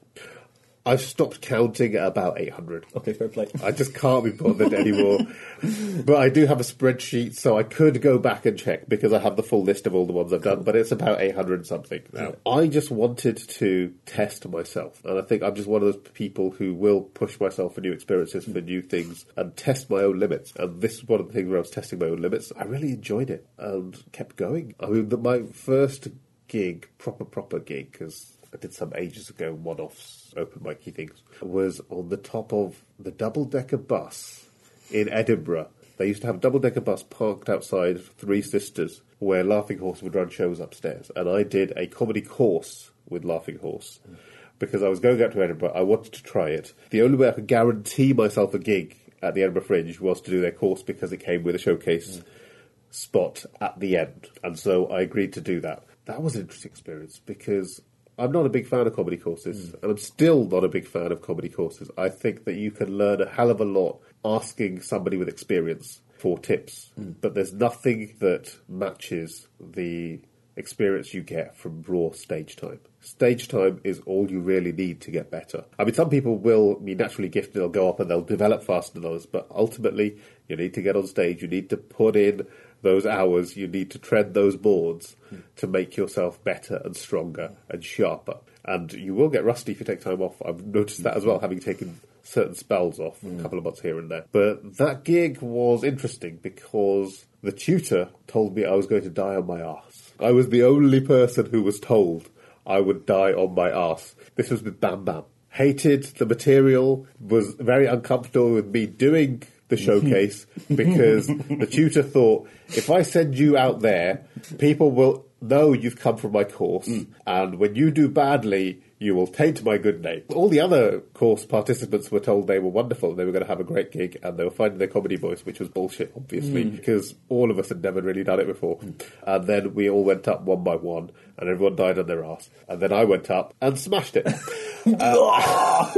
I've stopped counting at about 800. Okay, fair play. I just can't be bothered anymore. But I do have a spreadsheet, so I could go back and check because I have the full list of all the ones I've done, but it's about 800 something now. Yeah. I just wanted to test myself, and I think I'm just one of those people who will push myself for new experiences, for new things, and test my own limits. And this is one of the things where I was testing my own limits. I really enjoyed it and kept going. I mean, my first gig, proper gig, because I did some ages ago, one-offs, open mic-y things, was on the top of the double-decker bus in Edinburgh. They used to have a double-decker bus parked outside Three Sisters where Laughing Horse would run shows upstairs. And I did a comedy course with Laughing Horse because I was going out to Edinburgh. I wanted to try it. The only way I could guarantee myself a gig at the Edinburgh Fringe was to do their course because it came with a showcase spot at the end. And so I agreed to do that. That was an interesting experience because I'm not a big fan of comedy courses, and I'm still not a big fan of comedy courses. I think that you can learn a hell of a lot asking somebody with experience for tips, but there's nothing that matches the experience you get from raw stage time. Stage time is all you really need to get better. I mean, some people will be naturally gifted, they'll go up and they'll develop faster than others, but ultimately you need to get on stage, you need to put in those hours, you need to tread those boards to make yourself better and stronger and sharper. And you will get rusty if you take time off. I've noticed that as well, having taken certain spells off a couple of months here and there. But that gig was interesting because the tutor told me I was going to die on my arse. I was the only person who was told I would die on my arse. This was with Bam Bam. Hated the material, was very uncomfortable with me doing the showcase because the tutor thought, if I send you out there, people will know you've come from my course, and when you do badly, you will taint my good name. All the other course participants were told they were wonderful, they were going to have a great gig, and they were finding their comedy voice, which was bullshit, obviously, because all of us had never really done it before. And then we all went up one by one, and everyone died on their ass. And then I went up and smashed it. Nice.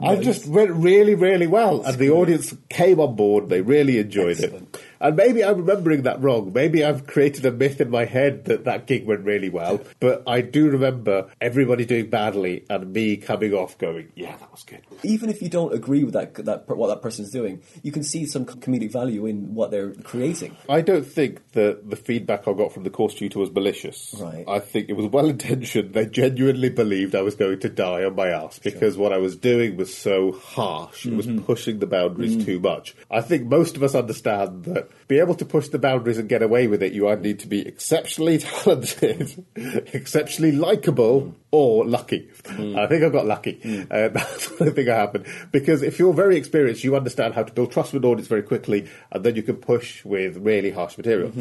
I just went really, really well. That's and the great. Audience came on board, they really enjoyed it. And maybe I'm remembering that wrong. Maybe I've created a myth in my head that that gig went really well. But I do remember everybody doing badly and me coming off going, yeah, that was good. Even if you don't agree with what that person's doing, you can see some comedic value in what they're creating. I don't think that the feedback I got from the course tutor was malicious. Right. I think it was well-intentioned. They genuinely believed I was going to die on my ass because what I was doing was so harsh. It was pushing the boundaries too much. I think most of us understand that be able to push the boundaries and get away with it, you either need to be exceptionally talented, exceptionally likeable, or lucky. I think I got lucky. That's what I think happened. Because if you're very experienced, you understand how to build trust with an audience very quickly, and then you can push with really harsh material.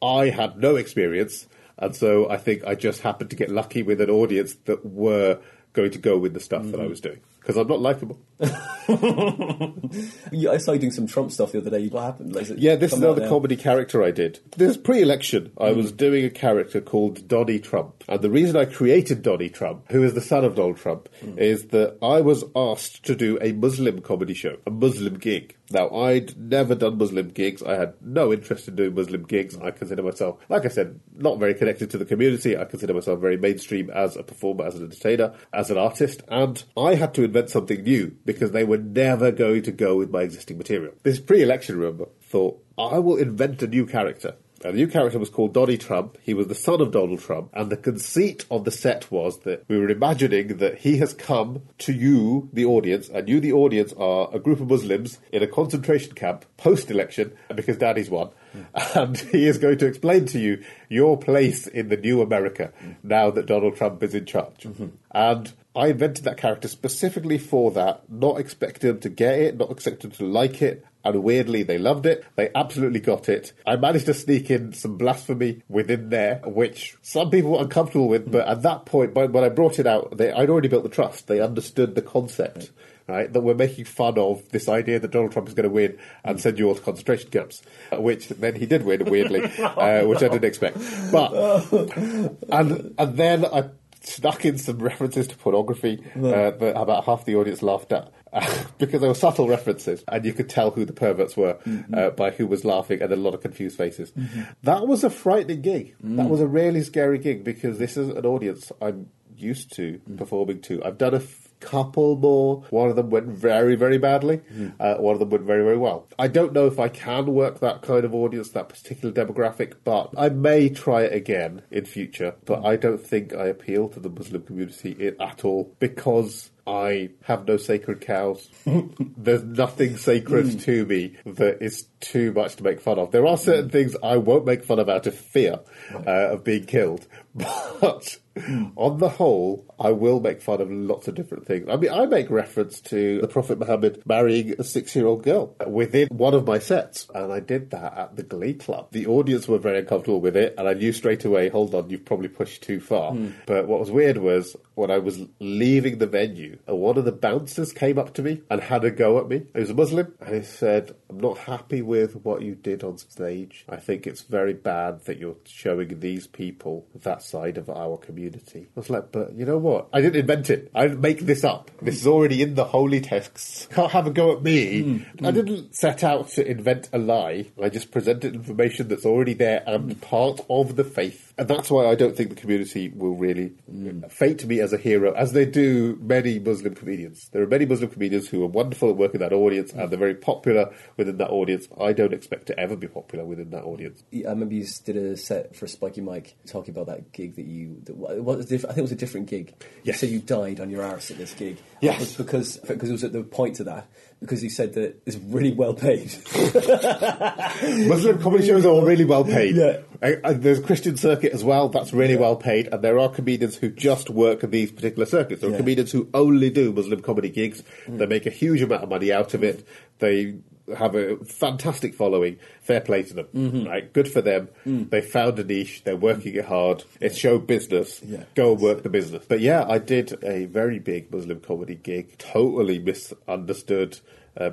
I had no experience, and so I think I just happened to get lucky with an audience that were going to go with the stuff that I was doing. Because I'm not likeable. I saw you doing some Trump stuff the other day. What happened? Yeah, this is another comedy character I did. This pre-election, I was doing a character called Donnie Trump. And the reason I created Donnie Trump, who is the son of Donald Trump, is that I was asked to do a Muslim comedy show, a Muslim gig. Now, I'd never done Muslim gigs. I had no interest in doing Muslim gigs. I consider myself, like I said, not very connected to the community. I consider myself very mainstream as a performer, as an entertainer, as an artist. And I had to invent something new because they were never going to go with my existing material. This pre-election room thought, I will invent a new character. And the new character was called Donnie Trump. He was the son of Donald Trump. And the conceit of the set was that we were imagining that he has come to you, the audience, and you, the audience, are a group of Muslims in a concentration camp post-election, and because Daddy's won. And he is going to explain to you your place in the new America now that Donald Trump is in charge. Mm-hmm. And I invented that character specifically for that, not expecting them to get it, not expecting them to like it. And weirdly, they loved it. They absolutely got it. I managed to sneak in some blasphemy within there, which some people were uncomfortable with. But at that point, when I brought it out, I'd already built the trust. They understood the concept, right? That we're making fun of this idea that Donald Trump is going to win and send you all to concentration camps, which then he did win, weirdly, which I didn't expect. But and then I snuck in some references to pornography that about half the audience laughed at. Because they were subtle references, and you could tell who the perverts were by who was laughing, and a lot of confused faces. Mm-hmm. That was a frightening gig. Mm. That was a really scary gig, because this is an audience I'm used to performing to. I've done a couple more. One of them went very, very badly. Mm. One of them went very, very well. I don't know if I can work that kind of audience, that particular demographic, but I may try it again in future. But I don't think I appeal to the Muslim community at all, because I have no sacred cows. There's nothing sacred to me that is too much to make fun of. There are certain things I won't make fun of out of fear of being killed. But on the whole, I will make fun of lots of different things. I mean, I make reference to the Prophet Muhammad marrying a 6-year-old girl within one of my sets. And I did that at the Glee Club. The audience were very uncomfortable with it. And I knew straight away, hold on, you've probably pushed too far. Mm. But what was weird was when I was leaving the venue, one of the bouncers came up to me and had a go at me. He was a Muslim, and he said, I'm not happy with what you did on stage. I think it's very bad that you're showing these people that side of our community. I was like, but you know what? I didn't invent it. I didn't make this up. This is already in the holy texts. Can't have a go at me. I didn't set out to invent a lie. I just presented information that's already there and part of the faith. And that's why I don't think the community will really fate me as a hero, as they do many Muslim comedians. There are many Muslim comedians who are wonderful at working that audience, and they're very popular within that audience. I don't expect to ever be popular within that audience. Yeah, I remember you did a set for Spiky Mike talking about that gig that you... I think it was a different gig. Yes. So you died on your arse at this gig. Yes. Was because it was at the point of that. Because you said that it's really well paid. Muslim comedy shows are really well paid. Yeah. And there's a Christian circuit as well, that's really well paid. And there are comedians who just work these particular circuits. There are comedians who only do Muslim comedy gigs. They make a huge amount of money out of it. They have a fantastic following. Fair play to them, right? Good for them. They found a niche. They're working it hard. It's show business. Yeah. Go and work the business. But yeah, I did a very big Muslim comedy gig. Totally misunderstood.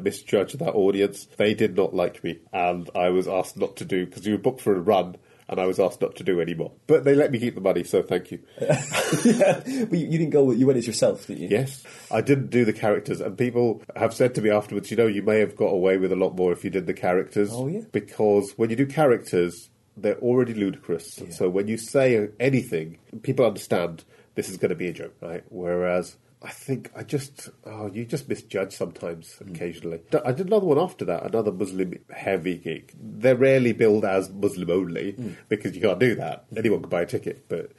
Misjudged that audience. They did not like me, and I was asked not to do, because you were booked for a run, and I was asked not to do any more. But they let me keep the money, so thank you. But you didn't go, you went as yourself, didn't you? Yes. I didn't do the characters, and people have said to me afterwards, you know, you may have got away with a lot more if you did the characters. Oh, yeah. Because when you do characters, they're already ludicrous. Yeah. So when you say anything, people understand this is going to be a joke, right? Whereas I think you just misjudge sometimes, occasionally. I did another one after that, another Muslim-heavy gig. They're rarely billed as Muslim-only, because you can't do that. Anyone can buy a ticket, but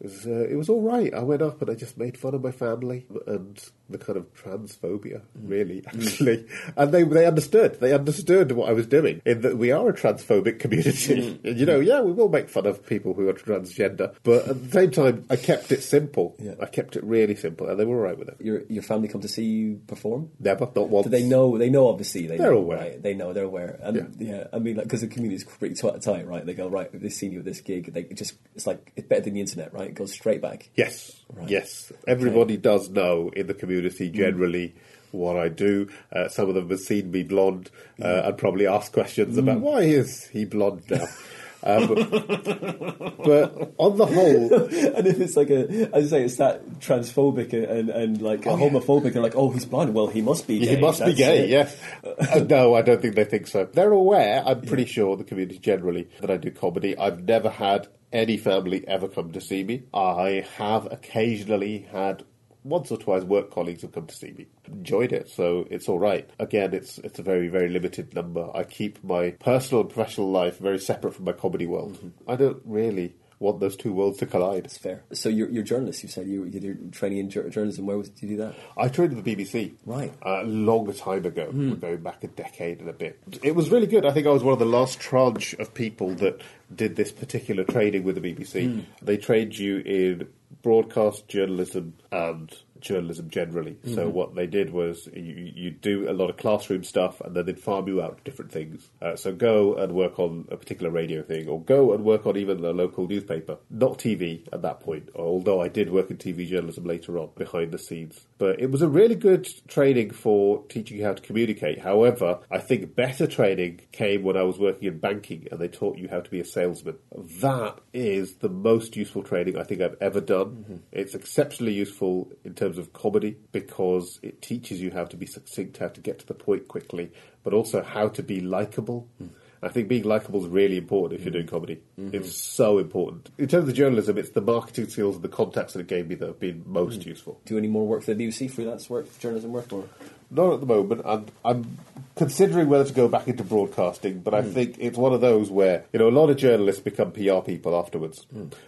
it was all right. I went up and I just made fun of my family and the kind of transphobia, really, actually. And they understood. They understood what I was doing, in that we are a transphobic community. And, you know, we will make fun of people who are transgender. But at the same time, I kept it simple. Yeah. I kept it really simple, and they were all right with it. Your family come to see you perform? Never, not once. Do they know? They know, obviously. They're aware. Right? They know, they're aware. And, I mean, because the community's pretty tight, right? They go, right, they've seen you at this gig. It's like, it's better than the internet, right? It goes straight back. Yes, right. Yes. Everybody does know in the community generally what I do. Some of them have seen me blonde and probably asked questions about why is he blonde now. But on the whole, and if it's like it's that transphobic and like homophobic, they're like, oh, he's blind. Well, he must be gay. He must be gay. It. Yes. No, I don't think they think so. They're aware. I'm pretty sure the community generally that I do comedy. I've never had any family ever come to see me. I have occasionally had once or twice work colleagues have come to see me, enjoyed it, so it's all right. Again, it's a very, very limited number. I keep my personal and professional life very separate from my comedy world. Mm-hmm. I don't really want those two worlds to collide. That's fair. So you're a journalist, you said. You did your training in journalism. Where did you do that? I trained at the BBC. Right. A long time ago. Mm. We're going back a decade and a bit. It was really good. I think I was one of the last tranche of people that did this particular training with the BBC. Mm. They trained you in broadcast journalism and journalism generally. Mm-hmm. So what they did was you do a lot of classroom stuff and then they'd farm you out to different things. So go and work on a particular radio thing or go and work on even a local newspaper. Not TV at that point, although I did work in TV journalism later on behind the scenes. But it was a really good training for teaching you how to communicate. However, I think better training came when I was working in banking and they taught you how to be a salesman. That is the most useful training I think I've ever done. Mm-hmm. It's exceptionally useful in terms of comedy because it teaches you how to be succinct, how to get to the point quickly, but also how to be likeable. Mm. I think being likeable is really important if you're doing comedy. Mm-hmm. It's so important. In terms of journalism, it's the marketing skills and the contacts that it gave me that have been most useful. Do any more work for the BBC, freelance work, journalism work? Or? Not at the moment. I'm considering whether to go back into broadcasting, but I think it's one of those where, you know, a lot of journalists become PR people afterwards,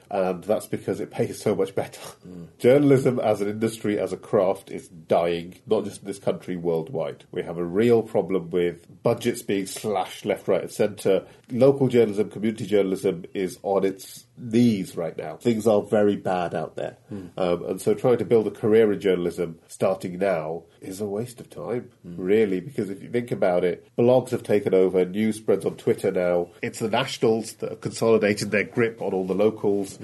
and that's because it pays so much better. Mm. Journalism as an industry, as a craft, is dying, not just in this country, worldwide. We have a real problem with budgets being slashed left, right, and centre. Local journalism, community journalism is on its knees right now. Things are very bad out there. And so trying to build a career in journalism starting now is a waste of time, really, because if you think about it, blogs have taken over, news spreads on Twitter now. It's the nationals that have consolidated their grip on all the locals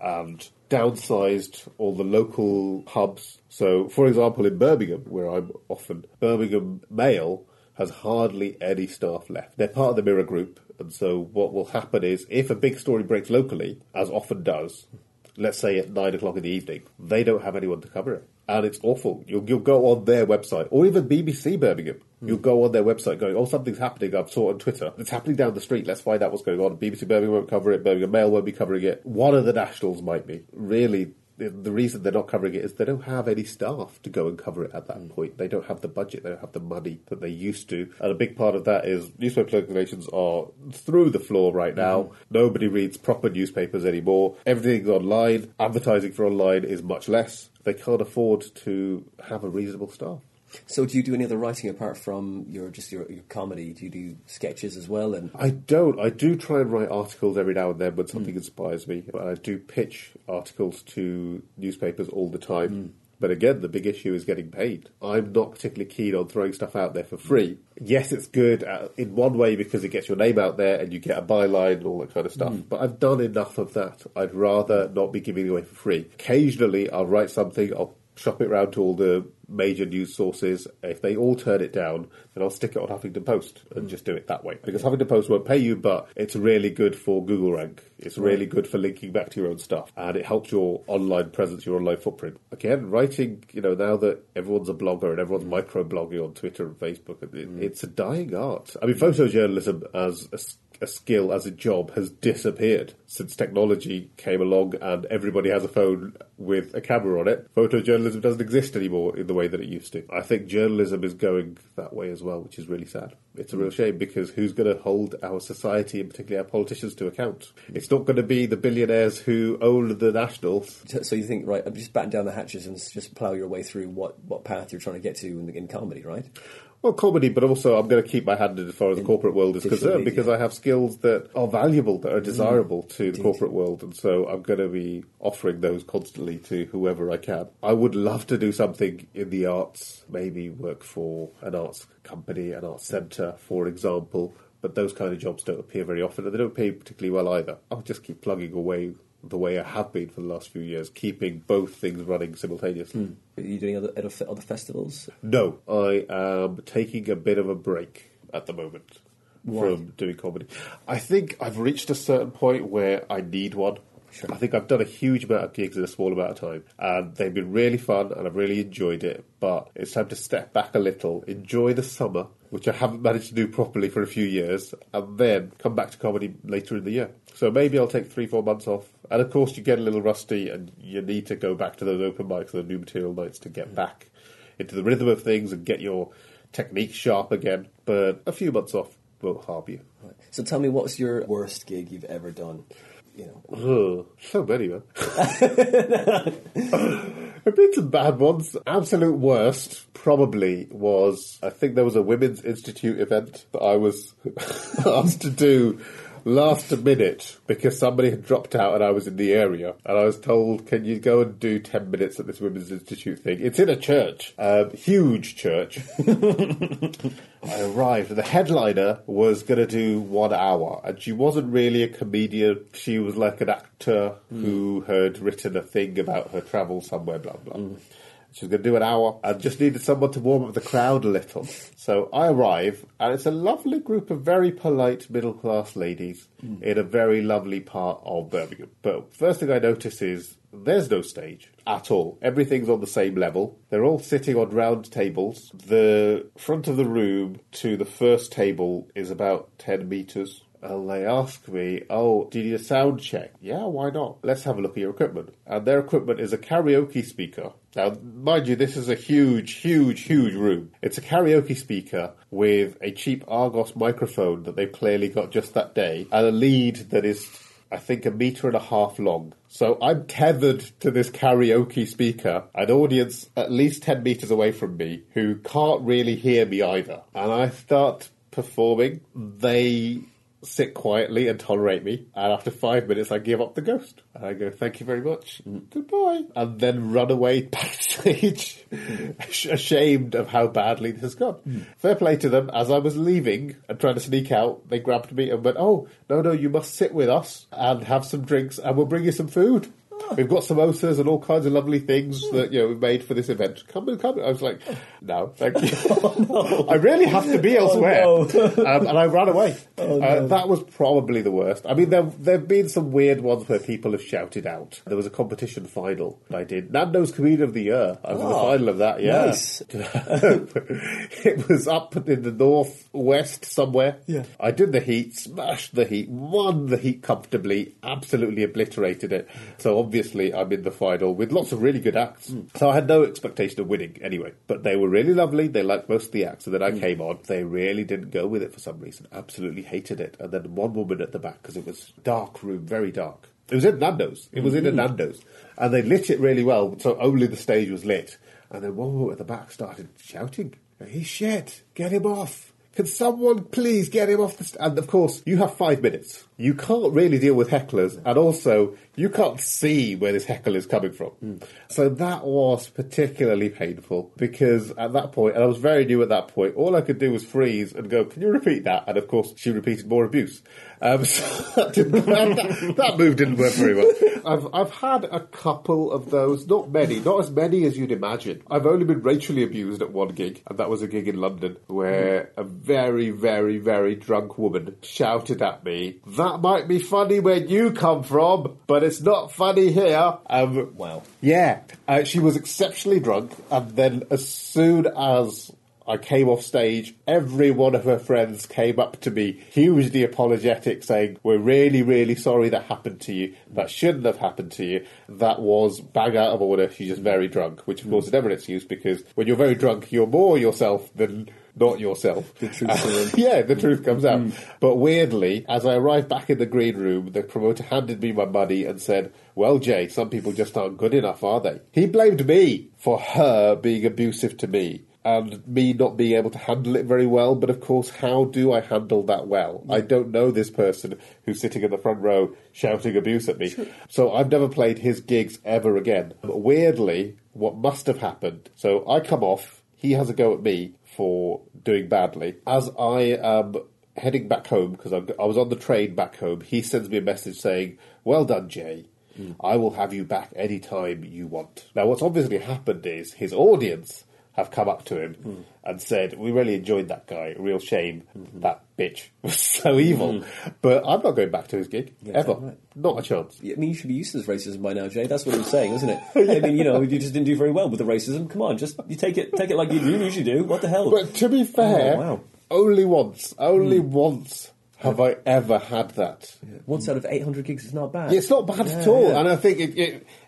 and downsized all the local hubs. So, for example, in Birmingham, where I'm often, Birmingham Mail has hardly any staff left. They're part of the Mirror Group, and so what will happen is, if a big story breaks locally, as often does, let's say at 9 o'clock in the evening, they don't have anyone to cover it. And it's awful. You'll go on their website, or even BBC Birmingham. You'll go on their website going, oh, something's happening, I've saw it on Twitter. It's happening down the street, let's find out what's going on. BBC Birmingham won't cover it, Birmingham Mail won't be covering it. One of the nationals might be. Really, the reason they're not covering it is they don't have any staff to go and cover it at that point. They don't have the budget, they don't have the money that they used to. And a big part of that is newspaper circulations are through the floor right now. Nobody reads proper newspapers anymore. Everything's online. Advertising for online is much less. They can't afford to have a reasonable staff. So do you do any other writing apart from your comedy? Do you do sketches as well? And I don't. I do try and write articles every now and then when something inspires me. I do pitch articles to newspapers all the time. But again, the big issue is getting paid. I'm not particularly keen on throwing stuff out there for free. Yes, it's good in one way because it gets your name out there and you get a byline and all that kind of stuff. But I've done enough of that. I'd rather not be giving it away for free. Occasionally, I'll write something, I'll shop it round to all the major news sources. If they all turn it down, then I'll stick it on Huffington Post and just do it that way. Because Huffington Post won't pay you, but it's really good for Google rank. It's really good for linking back to your own stuff. And it helps your online presence, your online footprint. Again, writing, you know, now that everyone's a blogger and everyone's microblogging on Twitter and Facebook, it's a dying art. I mean, photojournalism as a skill, as a job, has disappeared since technology came along and everybody has a phone with a camera on it. Photojournalism doesn't exist anymore in the way that it used to. I think journalism is going that way as well, which is really sad. It's a real shame because who's going to hold our society and particularly our politicians to account? It's not going to be the billionaires who own the nationals. So you think, right, I'm just batting down the hatches and just plough your way through what path you're trying to get to in comedy, right? Well, comedy, but also I'm going to keep my hand in as far as the corporate world is concerned because I have skills that are valuable, that are desirable to the corporate world, and so I'm going to be offering those constantly to whoever I can. I would love to do something in the arts, maybe work for an arts company, an arts centre, for example, but those kind of jobs don't appear very often, and they don't pay particularly well either. I'll just keep plugging away the way I have been for the last few years, keeping both things running simultaneously. Are you doing other festivals? No, I am taking a bit of a break at the moment from doing comedy. I think I've reached a certain point where I need one. Sure. I think I've done a huge amount of gigs in a small amount of time, and they've been really fun, and I've really enjoyed it. But it's time to step back a little, enjoy the summer, which I haven't managed to do properly for a few years, and then come back to comedy later in the year. So maybe I'll take 3-4 months off. And of course, you get a little rusty, and you need to go back to those open mics and the new material nights to get back into the rhythm of things and get your technique sharp again. But a few months off won't harm you. Right. So tell me, what's your worst gig you've ever done? You know, so many, man. I've been some bad ones. Absolute worst probably was, I think there was a Women's Institute event that I was asked to do last minute because somebody had dropped out and I was in the area, and I was told, can you go and do 10 minutes at this Women's Institute thing? It's in a church, huge church. I arrived and the headliner was going to do 1 hour, and she wasn't really a comedian. She was like an actor who had written a thing about her travel somewhere, blah blah. She was going to do an hour and just needed someone to warm up the crowd a little. So I arrive, and it's a lovely group of very polite middle-class ladies in a very lovely part of Birmingham. But first thing I notice is there's no stage at all. Everything's on the same level. They're all sitting on round tables. The front of the room to the first table is about 10 metres. And they ask me, oh, do you need a sound check? Yeah, why not? Let's have a look at your equipment. And their equipment is a karaoke speaker. Now, mind you, this is a huge, huge, huge room. It's a karaoke speaker with a cheap Argos microphone that they've clearly got just that day, and a lead that is, I think, 1.5 meters long. So I'm tethered to this karaoke speaker, an audience at least 10 meters away from me, who can't really hear me either. And I start performing. They sit quietly and tolerate me, and after 5 minutes I give up the ghost and I go, thank you very much, goodbye, and then run away backstage ashamed of how badly this has gone. Fair play to them. As I was leaving and trying to sneak out, they grabbed me and went, oh no, you must sit with us and have some drinks and we'll bring you some food. We've got samosas and all kinds of lovely things that, you know, we made for this event. Come and come. I was like, no, thank you. Oh, no. I really have to be elsewhere. Oh, no. And I ran away. Oh, no. That was probably the worst. I mean, there've been some weird ones where people have shouted out. There was a competition final I did. Nando's Comedian of the Year. I was in the final of that, yeah. Nice. It was up in the northwest somewhere. Yeah. I did the heat, smashed the heat, won the heat comfortably, absolutely obliterated it. So obviously, I'm in the final with lots of really good acts. So I had no expectation of winning anyway. But they were really lovely. They liked most of the acts. And then I came on. They really didn't go with it for some reason. Absolutely hated it. And then one woman at the back, because it was dark room, very dark. It was in Nando's. It was in a Nando's. And they lit it really well, so only the stage was lit. And then one woman at the back started shouting, he's shit. Get him off. Can someone please get him off the stage? And of course, you have 5 minutes. You can't really deal with hecklers. And also, you can't see where this heckle is coming from. So that was particularly painful, because at that point, and I was very new at that point, all I could do was freeze and go, can you repeat that? And of course, she repeated more abuse. That move didn't work very well. I've had a couple of those, not many, not as many as you'd imagine. I've only been racially abused at one gig, and that was a gig in London where a very, very, very drunk woman shouted at me, that might be funny where you come from, but it's not funny here. Wow. Yeah. She was exceptionally drunk, and then as soon as I came off stage, every one of her friends came up to me, hugely apologetic, saying, we're really, really sorry that happened to you. That shouldn't have happened to you. That was bang out of order. She's just very drunk, which, of course, is never an excuse, because when you're very drunk, you're more yourself than not yourself. The truth comes out. Yeah, the truth comes out. But weirdly, as I arrived back in the green room, the promoter handed me my money and said, well, Jay, some people just aren't good enough, are they? He blamed me for her being abusive to me, and me not being able to handle it very well. But of course, how do I handle that well? I don't know this person who's sitting in the front row shouting abuse at me. Sure. So I've never played his gigs ever again. But weirdly, what must have happened, so I come off, he has a go at me for doing badly. As I am heading back home, because I was on the train back home, he sends me a message saying, well done, Jay. I will have you back any time you want. Now, what's obviously happened is his audience have come up to him and said, we really enjoyed that guy, real shame, that bitch was so evil. But I'm not going back to his gig, ever. Right. Not a chance. I mean, you should be used to this racism by now, Jay. That's what I'm saying, isn't it? I mean, you know, you just didn't do very well with the racism. Come on, just you take it like you usually do. What the hell? But to be fair, only once have I ever had that. Once out of 800 gigs is not bad. Yeah, it's not bad at all. Yeah. And I think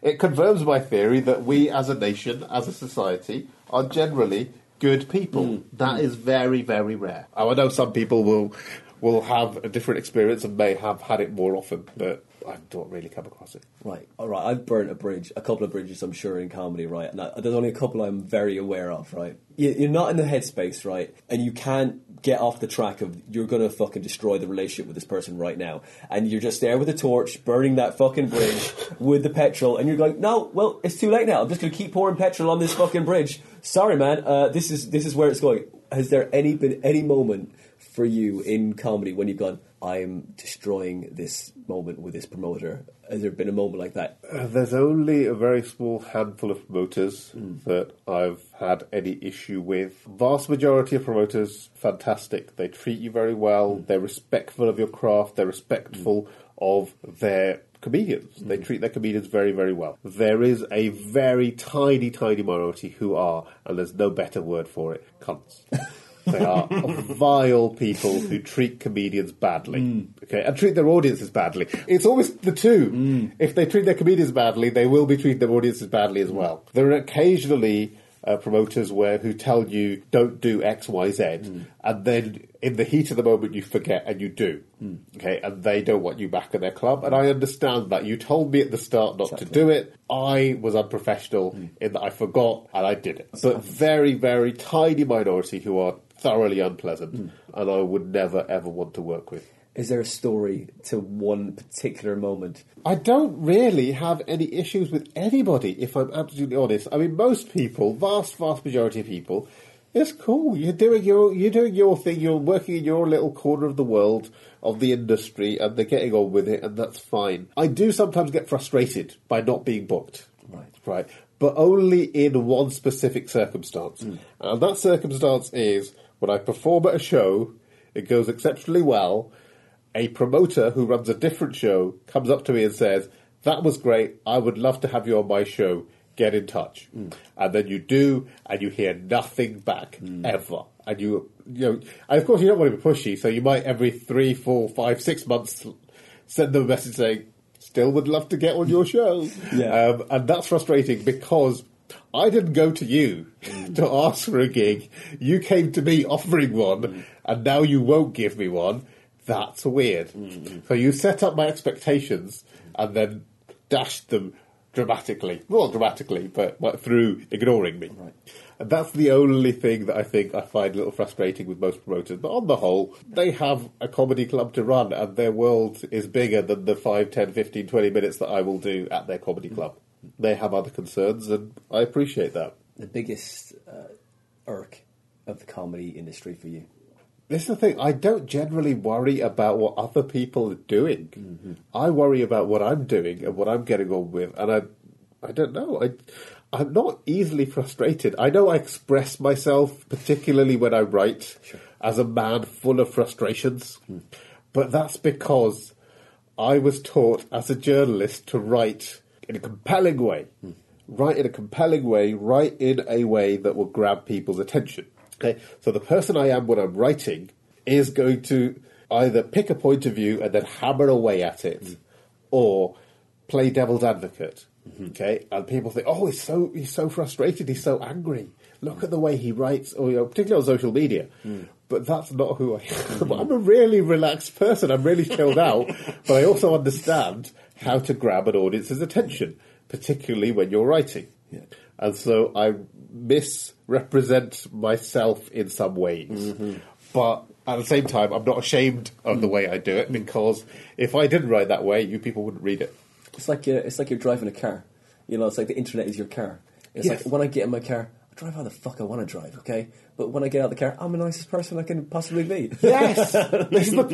it confirms my theory that we as a nation, as a society, are generally good people. That is very, very rare. I know some people will have a different experience and may have had it more often, but I don't really come across it. Right. All right, I've burnt a couple of bridges, I'm sure, in comedy, right? Now, there's only a couple I'm very aware of, right? You're not in the headspace, right? And you can't get off the track of you're going to fucking destroy the relationship with this person right now. And you're just there with a torch, burning that fucking bridge with the petrol. And you're going, no, well, it's too late now. I'm just going to keep pouring petrol on this fucking bridge. Sorry, man. This is where it's going. Has there been any moment for you in comedy when you've gone, I'm destroying this moment with this promoter? Has there been a moment like that? There's only a very small handful of promoters that I've had any issue with. Vast majority of promoters, fantastic. They treat you very well. They're respectful of your craft. They're respectful of their comedians. They treat their comedians very, very well. There is a very tiny minority who are, and there's no better word for it, cunts. They are vile people who treat comedians badly, okay, and treat their audiences badly. It's always the two. If they treat their comedians badly, they will be treating their audiences badly as well. There are occasionally promoters who tell you, don't do X, Y, Z, and then in the heat of the moment you forget and you do, okay, and they don't want you back at their club, and I understand that. You told me at the start not to do it. I was unprofessional in that I forgot and I did it. But very, very tiny minority who are thoroughly unpleasant, and I would never, ever want to work with. Is there a story to one particular moment? I don't really have any issues with anybody, if I'm absolutely honest. I mean, most people, vast majority of people, it's cool. You're doing your thing. You're working in your little corner of the world, of the industry, and they're getting on with it, and that's fine. I do sometimes get frustrated by not being booked. Right. But only in one specific circumstance. And that circumstance is when I perform at a show, it goes exceptionally well, a promoter who runs a different show comes up to me and says, that was great, I would love to have you on my show, get in touch. And then you do, and you hear nothing back, ever. And you know, and of course you don't want to be pushy, so you might every 3, 4, 5, 6 months send them a message saying, still would love to get on your show. And that's frustrating because I didn't go to you to ask for a gig. You came to me offering one, and now you won't give me one. That's weird. So you set up my expectations and then dashed them dramatically. Well, dramatically, but through ignoring me. Right. And that's the only thing that I think I find a little frustrating with most promoters. But on the whole, they have a comedy club to run, and their world is bigger than the 5, 10, 15, 20 minutes that I will do at their comedy club. They have other concerns, and I appreciate that. The biggest irk of the comedy industry for you? This is the thing. I don't generally worry about what other people are doing. I worry about what I'm doing and what I'm getting on with, and I don't know. I'm not easily frustrated. I know I express myself, particularly when I write, as a man full of frustrations. But that's because I was taught as a journalist to write in a compelling way. Write in a way that will grab people's attention. Okay, so the person I am when I'm writing is going to either pick a point of view and then hammer away at it, or play devil's advocate. Okay, and people think, oh, he's so frustrated, he's so angry. Look at the way he writes, or you know, particularly on social media. But that's not who I am. I'm a really relaxed person. I'm really chilled out, but I also understand how to grab an audience's attention, particularly when you're writing. And so I misrepresent myself in some ways, but at the same time, I'm not ashamed of the way I do it, because if I didn't write that way, you people wouldn't read it. It's like you're driving a car. You know, it's like the internet is your car. It's like, when I get in my car, I drive how the fuck I want to drive, okay? But when I get out of the car, I'm the nicest person I can possibly be. Yes! This is the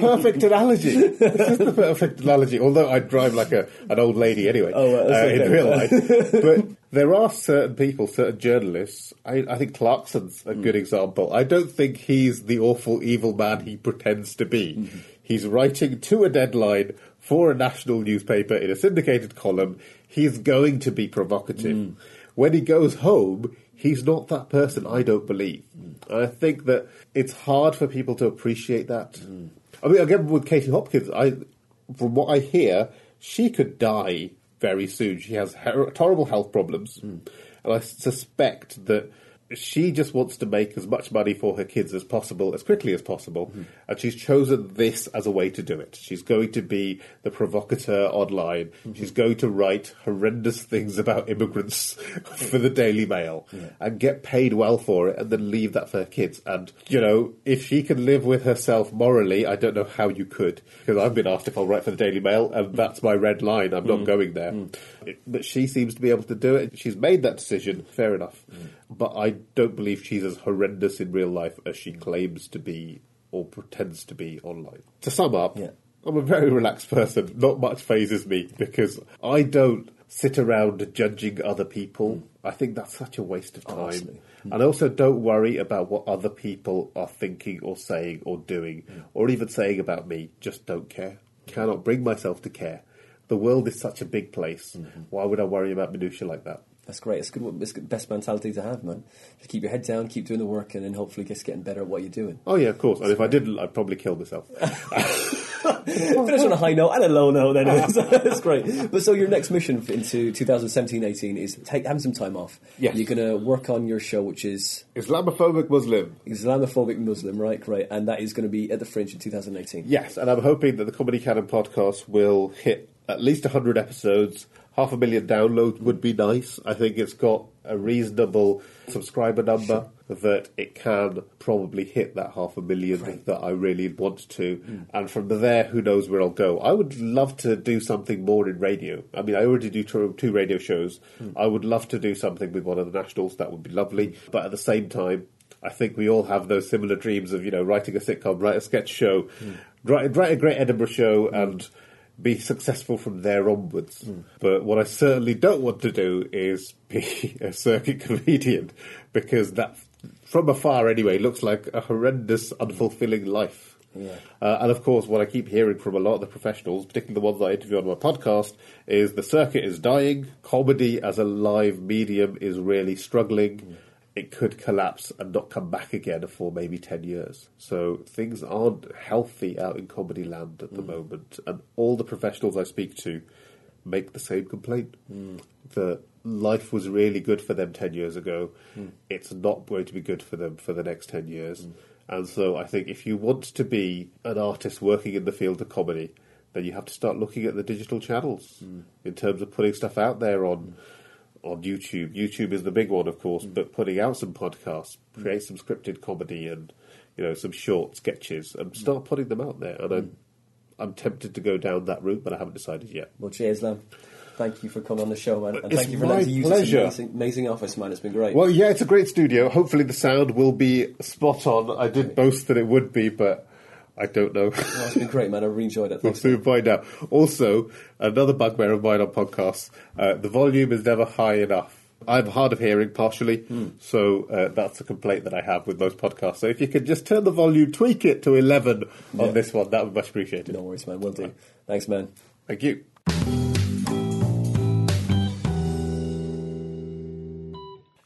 perfect analogy. Although I drive like an old lady anyway, in real life. But There are certain people, certain journalists. I think Clarkson's a good example. I don't think he's the awful, evil man he pretends to be. Mm-hmm. He's writing to a deadline for a national newspaper in a syndicated column. He's going to be provocative. Mm. When he goes home, he's not that person, I don't believe. Mm. I think that it's hard for people to appreciate that. Mm. I mean, again, with Katie Hopkins, from what I hear, she could die very soon. She has horrible health problems. Mm. And I suspect that she just wants to make as much money for her kids as possible, as quickly as possible. Mm. And she's chosen this as a way to do it. She's going to be the provocateur online. Mm-hmm. She's going to write horrendous things about immigrants for the Daily Mail and get paid well for it and then leave that for her kids. And, you know, if she can live with herself morally, I don't know how you could. Because I've been asked if I'll write for the Daily Mail and that's my red line. I'm not going there. Mm. But she seems to be able to do it. She's made that decision. Fair enough. Mm. But I don't believe she's as horrendous in real life as she claims to be or pretends to be online. To sum up, I'm a very relaxed person. Not much phases me because I don't sit around judging other people. Mm. I think that's such a waste of time. Honestly. Mm. And I also don't worry about what other people are thinking or saying or doing or even saying about me. Just don't care. Cannot bring myself to care. The world is such a big place. Mm-hmm. Why would I worry about minutiae like that? That's great. It's good. It's the best mentality to have, man. Just keep your head down, keep doing the work, and then hopefully just getting better at what you're doing. Oh, yeah, of course. And if I didn't, I'd probably kill myself. Finish on a high note and a low note, then. That's great. But so your next mission into 2017-18 is having some time off. Yes. You're going to work on your show, which is... Islamophobic Muslim. Islamophobic Muslim, right, great. And that is going to be at the Fringe in 2018. Yes, and I'm hoping that the Comedy Cannon podcast will hit at least 100 episodes... 500,000 downloads would be nice. I think it's got a reasonable subscriber number that it can probably hit that 500,000 that I really want to. Mm. And from there, who knows where I'll go. I would love to do something more in radio. I mean, I already do two radio shows. Mm. I would love to do something with one of the nationals. That would be lovely. But at the same time, I think we all have those similar dreams of, you know, writing a sitcom, write a sketch show, write a great Edinburgh show and... be successful from there onwards. Mm. But what I certainly don't want to do is be a circuit comedian, because that, from afar anyway, looks like a horrendous, unfulfilling life. Yeah. And of course, what I keep hearing from a lot of the professionals, particularly the ones that I interview on my podcast, is the circuit is dying, comedy as a live medium is really struggling, it could collapse and not come back again for maybe 10 years. So things aren't healthy out in comedy land at the moment. And all the professionals I speak to make the same complaint. Mm. That life was really good for them 10 years ago. Mm. It's not going to be good for them for the next 10 years. Mm. And so I think if you want to be an artist working in the field of comedy, then you have to start looking at the digital channels in terms of putting stuff out there on YouTube. YouTube is the big one, of course, but putting out some podcasts, create some scripted comedy and, you know, some short sketches and start putting them out there. And I'm tempted to go down that route, but I haven't decided yet. Well, Jay Islaam, thank you for coming on the show, man. And thank you for letting me use this amazing office, man. It's been great. Well, yeah, it's a great studio. Hopefully the sound will be spot on. I did boast that it would be, but... I don't know. Oh, it's been great, man. I really enjoyed it. We'll soon find out. Also, another bugbear of mine on podcasts, the volume is never high enough. I'm hard of hearing, partially, so that's a complaint that I have with most podcasts. So if you could just turn the volume, tweak it to 11 on this one, that would be much appreciated. No worries, man. Will do. Right. Thanks, man. Thank you.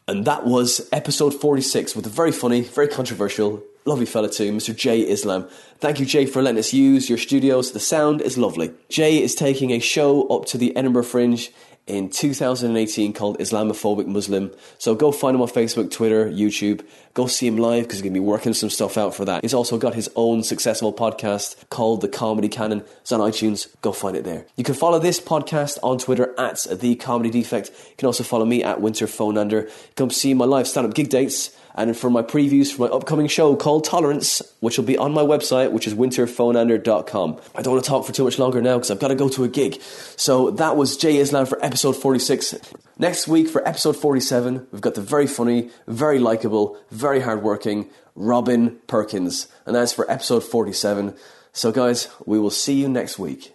And that was episode 46 with a very funny, very controversial, lovely fella too, Mr. Jay Islaam. Thank you, Jay, for letting us use your studios. The sound is lovely. Jay is taking a show up to the Edinburgh Fringe in 2018 called Islamophobic Muslim. So go find him on Facebook, Twitter, YouTube. Go see him live because he's going to be working some stuff out for that. He's also got his own successful podcast called The Comedy Cannon. It's on iTunes. Go find it there. You can follow this podcast on Twitter at The Comedy Defect. You can also follow me at Winter Foenander. Come see my live stand-up gig dates and for my previews for my upcoming show called Tolerance, which will be on my website, which is winterfoenander.com. I don't want to talk for too much longer now because I've got to go to a gig. So that was Jay Islaam for episode 46. Next week for episode 47, we've got the very funny, very likeable, very hardworking Robin Perkins. And that's for episode 47. So guys, we will see you next week.